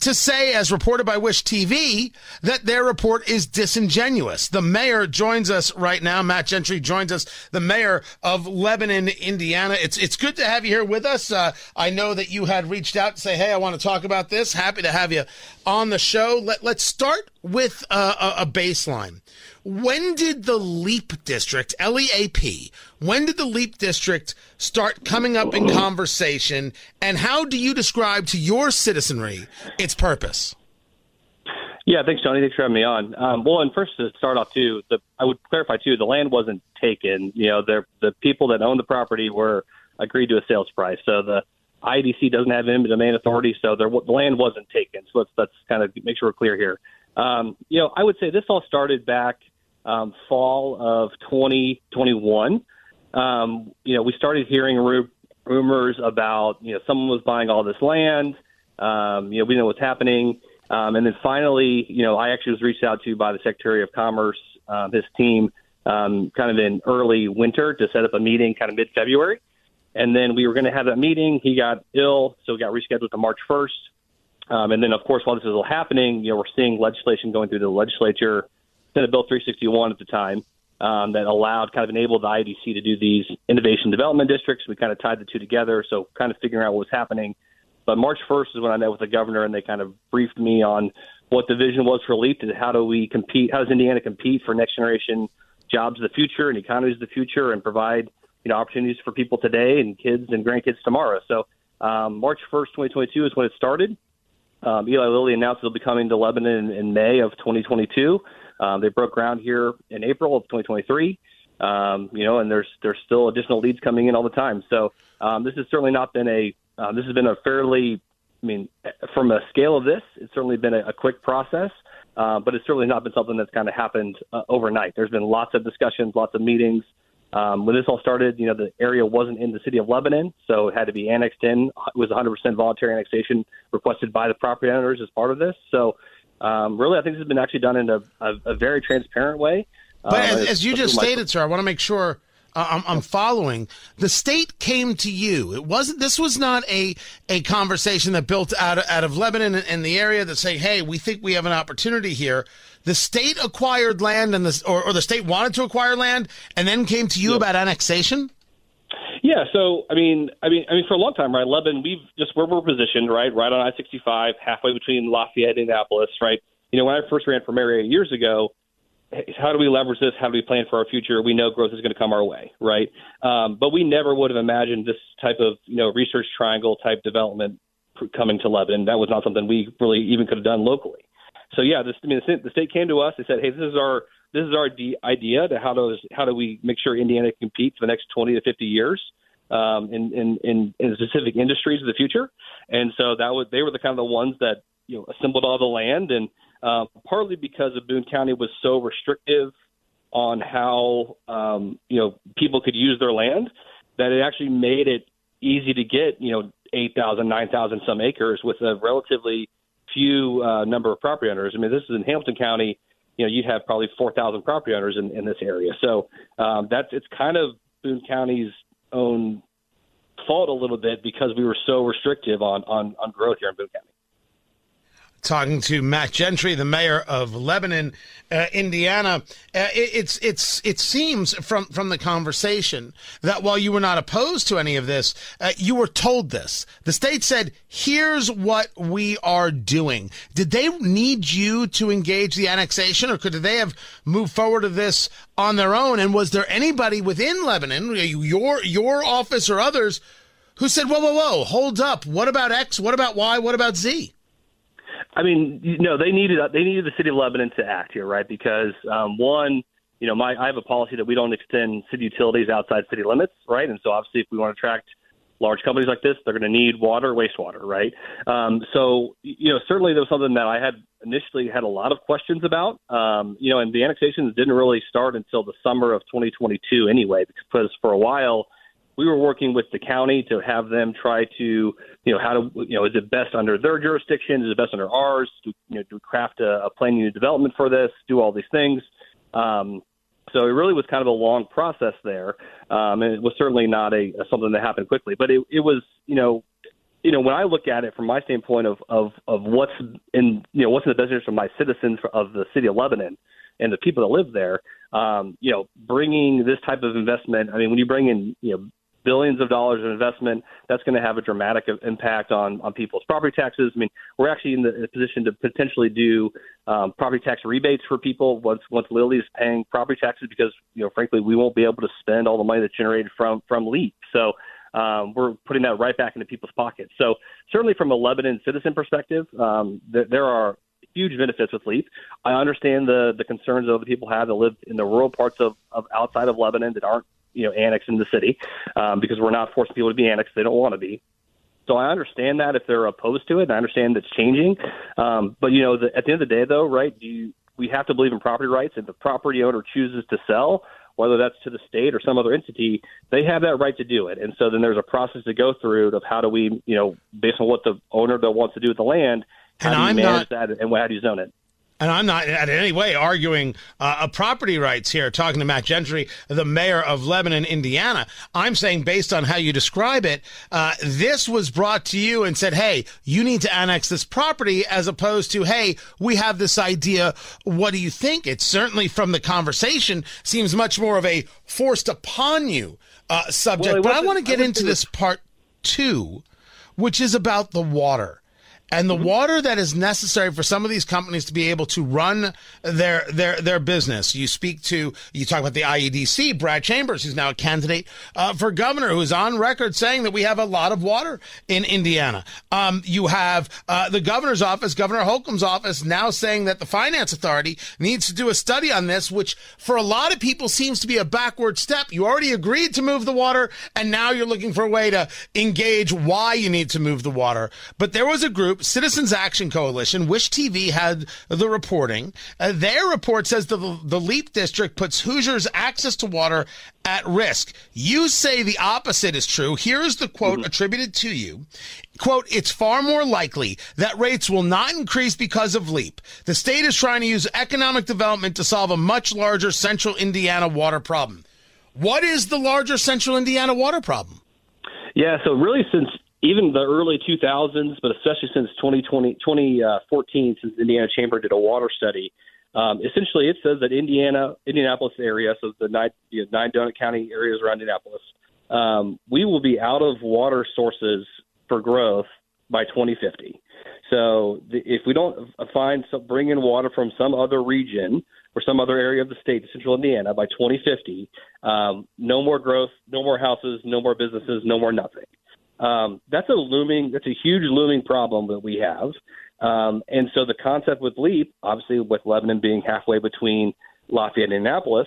to say, as reported by Wish T V, that their report is disingenuous. The mayor joins us right now. Matt Gentry joins us, the mayor of Lebanon, Indiana. It's it's good to have you here with us. Uh, I know that you had reached out to say, hey, I want to talk about this. Happy to have you on the show. Let, let's start with a, a baseline. When did the LEAP district, L E A P, when did the LEAP district start coming up in conversation, and how do you describe to your citizenry its purpose? Yeah, thanks, Johnny. Thanks for having me on. Um, well, and first to start off, too, the, I would clarify, too, the land wasn't taken. You know, the people that owned the property were agreed to a sales price. So the I D C doesn't have eminent domain authority, so there, the land wasn't taken. So let's, let's kind of make sure we're clear here. Um, you know, I would say this all started back um, fall of twenty twenty-one. Um, you know, we started hearing ru- rumors about, you know, someone was buying all this land. Um, you know, we didn't know what's happening. Um, and then finally, you know, I actually was reached out to by the Secretary of Commerce, uh, his team, um, kind of in early winter to set up a meeting kind of mid-February. And then we were going to have that meeting. He got ill, so we got rescheduled to March first. Um, and then, of course, while this is all happening, you know, we're seeing legislation going through the legislature, Senate Bill three sixty-one at the time, um, that allowed, kind of enabled the I D C to do these innovation development districts. We kind of tied the two together, so kind of figuring out what was happening. But March first is when I met with the governor, and they kind of briefed me on what the vision was for LEAP, and how do we compete, how does Indiana compete for next generation jobs of the future and economies of the future, and provide, you know, opportunities for people today and kids and grandkids tomorrow. So um, March first, twenty twenty-two is when it started. Um, Eli Lilly announced they'll be coming to Lebanon in, in May of twenty twenty-two. Um, they broke ground here in April of twenty twenty-three. Um, you know, and there's there's still additional leads coming in all the time. So um, this has certainly not been a uh, this has been a fairly, I mean, from a scale of this, it's certainly been a, a quick process, uh, but it's certainly not been something that's kind of happened uh, overnight. There's been lots of discussions, lots of meetings. Um, when this all started, you know, the area wasn't in the city of Lebanon, so it had to be annexed in. It was one hundred percent voluntary annexation requested by the property owners as part of this. So um, really, I think this has been actually done in a, a, a very transparent way. But uh, as, as you just stated, like- sir, I want to make sure I'm, I'm following. The state came to you. It wasn't. This was not a a conversation that built out of, out of Lebanon and the area that say, "Hey, we think we have an opportunity here." The state acquired land, and the or, or the state wanted to acquire land, and then came to you yep. about annexation. Yeah. So I mean, I mean, I mean, for a long time, right? Lebanon, we've just where we're positioned, right, right on I sixty-five, halfway between Lafayette and Annapolis, right. You know, when I first ran for mayor eight years ago. How do we leverage this? How do we plan for our future? We know growth is going to come our way, right? Um, but we never would have imagined this type of, you know, research triangle type development coming to Lebanon. That was not something we really even could have done locally. So yeah, this, I mean, the state came to us and said, "Hey, this is our this is our de- idea to how does how do we make sure Indiana competes for the next twenty to fifty years um, in, in in in specific industries of the future?" And so that was they were the kind of the ones that you know assembled all the land and. Uh, partly because of Boone County was so restrictive on how um, you know people could use their land that it actually made it easy to get you know eight thousand, nine thousand some acres with a relatively few uh, number of property owners. I mean, this is in Hamilton County. You know, you'd have probably four thousand property owners in, in this area. So um, that's it's kind of Boone County's own fault a little bit because we were so restrictive on, on, on growth here in Boone County. Talking to Matt Gentry, the mayor of Lebanon, uh, Indiana, uh, it, it's it's it seems from from the conversation that while you were not opposed to any of this, uh, you were told this. The state said, "Here's what we are doing." Did they need you to engage the annexation, or could they have moved forward of this on their own? And was there anybody within Lebanon, your your office or others, who said, "Whoa, whoa, whoa, hold up! What about X? What about Y? What about Z?" I mean, you know, they needed they needed the city of Lebanon to act here, right? Because um, one, you know, my I have a policy that we don't extend city utilities outside city limits, right? And so obviously, if we want to attract large companies like this, they're going to need water, wastewater, right? Um, so, you know, certainly there was something that I had initially had a lot of questions about, um, you know, and the annexations didn't really start until the summer of twenty twenty-two, anyway, because for a while. We were working with the county to have them try to, you know, how to, you know, is it best under their jurisdiction? Is it best under ours? Do, you know, do we craft a, a plan unit development for this? Do all these things. Um, so it really was kind of a long process there, um, and it was certainly not a, a something that happened quickly. But it, it was, you know, you know, when I look at it from my standpoint of of of what's in, you know, what's in the best interest of my citizens of the city of Lebanon and the people that live there, um, you know, bringing this type of investment. I mean, when you bring in, you know. billions of dollars of investment, that's going to have a dramatic impact on, on people's property taxes. I mean, we're actually in the position to potentially do um, property tax rebates for people once once Lilly is paying property taxes because, you know, frankly, we won't be able to spend all the money that's generated from, from LEAP. So um, we're putting that right back into people's pockets. So certainly from a Lebanon citizen perspective, um, th- there are huge benefits with LEAP. I understand the, the concerns that other people have that live in the rural parts of, of outside of Lebanon that aren't, you know, annexed in the city um, because we're not forcing people to be annexed. They don't want to be. So I understand that if they're opposed to it, and I understand that's changing. Um, but, you know, the, at the end of the day, though, right, do you, we have to believe in property rights. If the property owner chooses to sell, whether that's to the state or some other entity, they have that right to do it. And so then there's a process to go through of how do we, you know, based on what the owner wants to do with the land, how and do you I'm manage not- that and how do you zone it? And I'm not in any way arguing uh, a property rights here, talking to Matt Gentry, the mayor of Lebanon, Indiana. I'm saying based on how you describe it, uh, this was brought to you and said, hey, you need to annex this property as opposed to, hey, we have this idea. What do you think? It certainly from the conversation seems much more of a forced upon you uh, subject. Well, but I want to get into this part two, which is about the water. And the water that is necessary for some of these companies to be able to run their their their business. You speak to, you talk about the I E D C, Brad Chambers, who's now a candidate uh, for governor, who is on record saying that we have a lot of water in Indiana. Um, you have uh, the governor's office, Governor Holcomb's office, now saying that the Finance Authority needs to do a study on this, which for a lot of people seems to be a backward step. You already agreed to move the water, and now you're looking for a way to engage why you need to move the water. But there was a group, Citizens Action Coalition, Wish T V had the reporting. Uh, their report says the, the LEAP district puts Hoosiers' access to water at risk. You say the opposite is true. Here is the quote mm-hmm. attributed to you. Quote, it's far more likely that rates will not increase because of LEAP. The state is trying to use economic development to solve a much larger central Indiana water problem. What is the larger central Indiana water problem? Yeah, so really since even the early two thousands, but especially since twenty fourteen, since the Indiana Chamber did a water study, um, essentially it says that Indiana, Indianapolis area, so the nine, you know, nine Donut County areas around Indianapolis, um, we will be out of water sources for growth by twenty fifty. So the, if we don't find some, bring in water from some other region or some other area of the state, central Indiana, by twenty fifty, um, no more growth, no more houses, no more businesses, no more nothing. Um, that's a looming, that's a huge looming problem that we have. Um, and so the concept with LEAP, obviously with Lebanon being halfway between Lafayette and Indianapolis,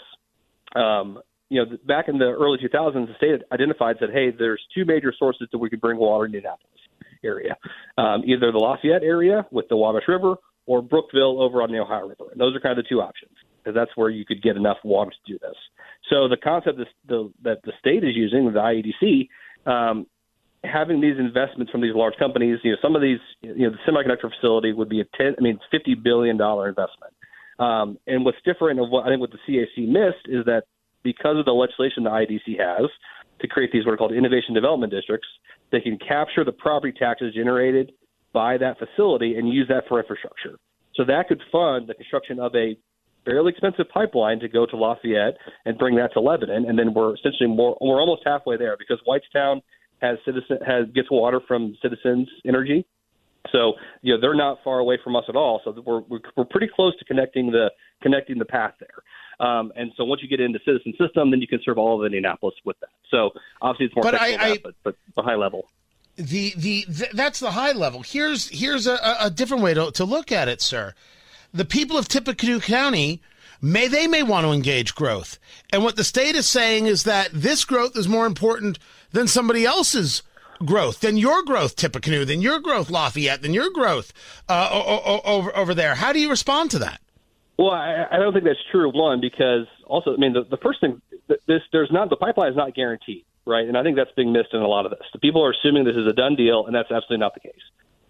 um, you know, back in the early two thousands, the state identified that, hey, there's two major sources that we could bring water in the Indianapolis area, um, either the Lafayette area with the Wabash River or Brookville over on the Ohio River. And those are kind of the two options because that's where you could get enough water to do this. So the concept that the, that the state is using, the I E D C, um, having these investments from these large companies, you know, some of these, you know, the semiconductor facility would be a ten, I mean, fifty billion dollars investment. Um, and what's different of what I think what the C A C missed is that because of the legislation the I D C has to create these what are called innovation development districts, they can capture the property taxes generated by that facility and use that for infrastructure. So that could fund the construction of a fairly expensive pipeline to go to Lafayette and bring that to Lebanon. And then we're essentially more, we're almost halfway there because Whitestown has citizen has gets water from Citizens Energy. So, you know, they're not far away from us at all. So we're we're pretty close to connecting the connecting the path there. Um, and so once you get into Citizen System, then you can serve all of Indianapolis with that. So obviously it's more but technical, I, I, that, but, but the high level. The the th- that's the high level. Here's here's a, a different way to to look at it, sir. The people of Tippecanoe County may they may want to engage growth, and what the state is saying is that this growth is more important than somebody else's growth, than your growth, Tippecanoe, than your growth, Lafayette, than your growth uh, o- o- over over there. How do you respond to that? Well, I, I don't think that's true. One, because also, I mean, the, the first thing this there's not the pipeline is not guaranteed. Right. And I think that's being missed in a lot of this. The people are assuming this is a done deal, and that's absolutely not the case.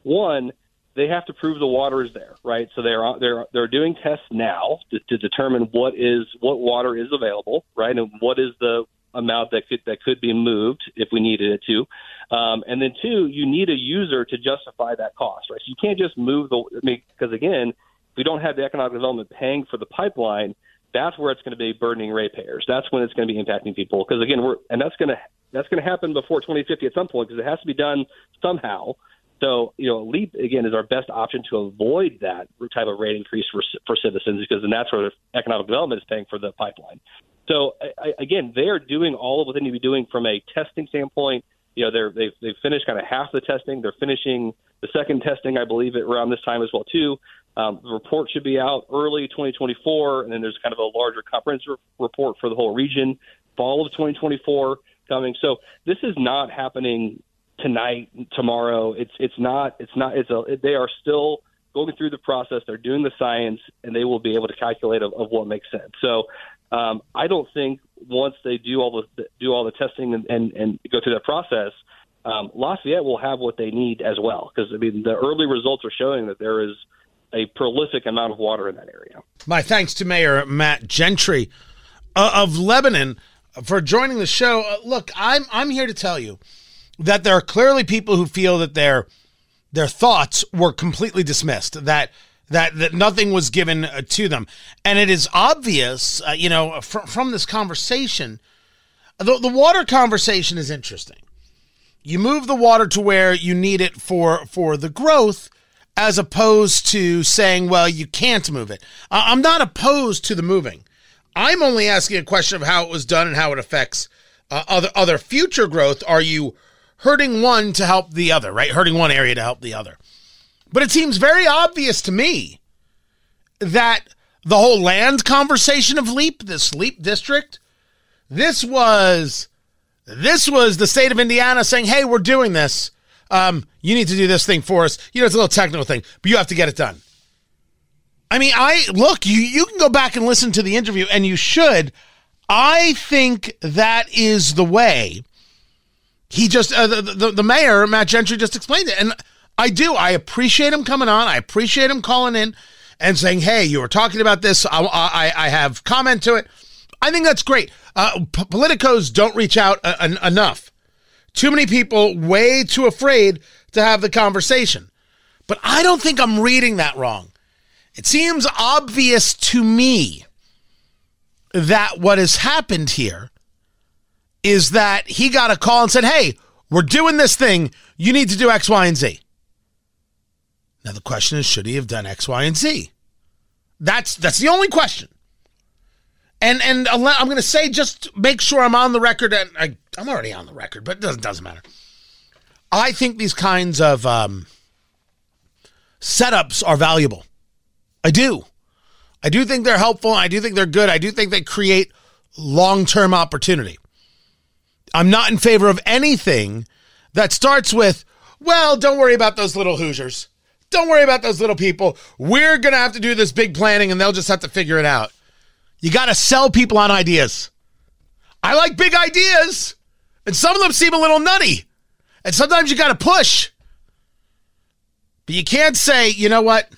One, they have to prove the water is there. Right. So they're they're they're doing tests now to, to determine what is what water is available. Right. And what is the amount that could that could be moved if we needed it to. Um, and then, two, you need a user to justify that cost. Right. So you can't just move the I mean, because, again, if we don't have the economic development paying for the pipeline, that's where it's going to be burdening ratepayers. That's when it's going to be impacting people. Because, again, we're and that's going to that's going to happen before twenty fifty at some point because it has to be done somehow. So, you know, LEAP, again, is our best option to avoid that type of rate increase for, for citizens because then that's where economic development is paying for the pipeline. So, I, again, they are doing all of what they need to be doing from a testing standpoint. You know, they're, they've, they've finished kind of half the testing. They're finishing the second testing, I believe, at around this time as well, too. Um, the report should be out early twenty twenty-four, and then there's kind of a larger comprehensive report for the whole region, fall of twenty twenty-four coming. So this is not happening tonight, tomorrow. It's it's not it's not it's a they are still going through the process. They're doing the science, and they will be able to calculate of, of what makes sense. So um, I don't think once they do all the do all the testing and, and, and go through that process. Um, Lafayette will have what they need as well, because I mean the early results are showing that there is a prolific amount of water in that area. My thanks to Mayor Matt Gentry uh, of Lebanon for joining the show. Uh, look, I'm I'm here to tell you that there are clearly people who feel that their their thoughts were completely dismissed, that that that nothing was given uh, to them, and it is obvious, uh, you know, fr- from this conversation. The, the water conversation is interesting. You move the water to where you need it for, for the growth, as opposed to saying, well, you can't move it. Uh, I'm not opposed to the moving. I'm only asking a question of how it was done and how it affects uh, other other future growth. Are you hurting one to help the other, right? Hurting one area to help the other. But it seems very obvious to me that the whole land conversation of LEAP, this LEAP district, this was... This was the state of Indiana saying, hey, we're doing this. Um, you need to do this thing for us. You know, it's a little technical thing, but you have to get it done. I mean, I look, you, you can go back and listen to the interview, and you should. I think that is the way. He just, uh, the, the, the mayor, Matt Gentry, just explained it. And I do. I appreciate him coming on. I appreciate him calling in and saying, hey, you were talking about this. I, I, I have comment to it. I think that's great. Uh, p- politicos don't reach out uh, en- enough. Too many people way too afraid to have the conversation. But I don't think I'm reading that wrong. It seems obvious to me that what has happened here is that he got a call and said, hey, we're doing this thing. You need to do X, Y, and Z. Now the question is, should he have done X, Y, and Z? That's, that's the only question. And and I'm going to say, just make sure I'm on the record, and I, I'm already on the record, but it doesn't, doesn't matter. I think these kinds of um, setups are valuable. I do. I do think they're helpful. I do think they're good. I do think they create long-term opportunity. I'm not in favor of anything that starts with, well, don't worry about those little Hoosiers. Don't worry about those little people. We're going to have to do this big planning, and they'll just have to figure it out. You got to sell people on ideas. I like big ideas, and some of them seem a little nutty. And sometimes you got to push. But you can't say, you know what?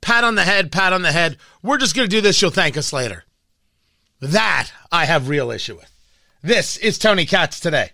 Pat on the head, pat on the head. We're just going to do this. You'll thank us later. That I have real issue with. This is Tony Katz Today.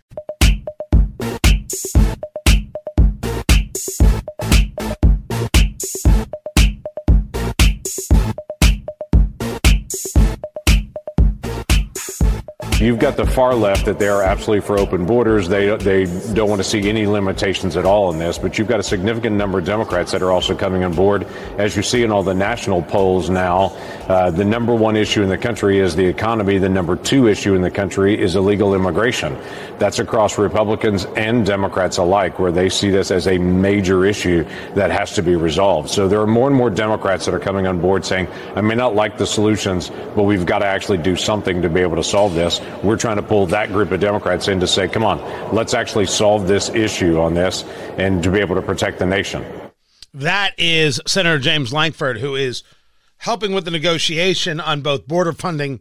You've got the far left that they are absolutely for open borders. They they don't want to see any limitations at all in this. But you've got a significant number of Democrats that are also coming on board. As you see in all the national polls now, uh, the number one issue in the country is the economy. The number two issue in the country is illegal immigration. That's across Republicans and Democrats alike, where they see this as a major issue that has to be resolved. So there are more and more Democrats that are coming on board saying, I may not like the solutions, but we've got to actually do something to be able to solve this. We're trying to pull that group of Democrats in to say, come on, let's actually solve this issue on this and to be able to protect the nation. That is Senator James Lankford, who is helping with the negotiation on both border funding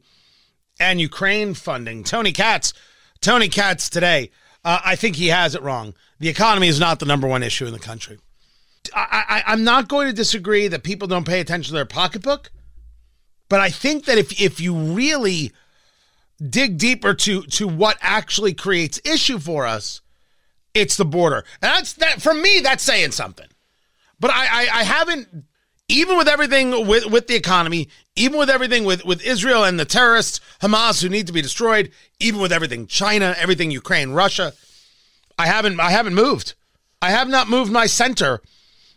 and Ukraine funding. Tony Katz, Tony Katz Today, uh, I think he has it wrong. The economy is not the number one issue in the country. I, I, I'm not going to disagree that people don't pay attention to their pocketbook, but I think that if if you really dig deeper to to what actually creates issue for us, it's the border. And that's that for me, that's saying something. But I I, I haven't, even with everything with, with the economy, even with everything with, with Israel and the terrorists, Hamas, who need to be destroyed, even with everything China, everything Ukraine, Russia, I haven't I haven't moved. I have not moved my center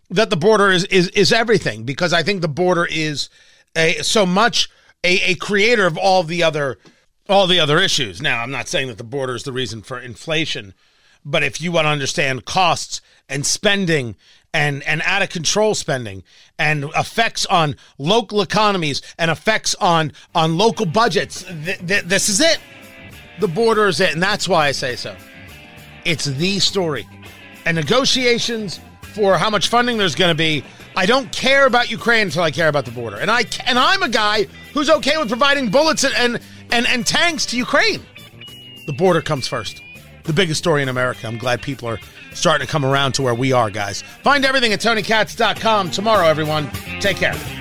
that the border is is, is everything, because I think the border is a so much a, a creator of all the other All the other issues. Now, I'm not saying that the border is the reason for inflation, but if you want to understand costs and spending and, and out-of-control spending and effects on local economies and effects on, on local budgets, th- th- this is it. The border is it, and that's why I say so. It's the story. And negotiations for how much funding there's going to be, I don't care about Ukraine until I care about the border. And, I, and I'm a guy who's okay with providing bullets and... and And and tanks to Ukraine. The border comes first. The biggest story in America. I'm glad people are starting to come around to where we are, guys. Find everything at Tony Katz dot com tomorrow, everyone. Take care.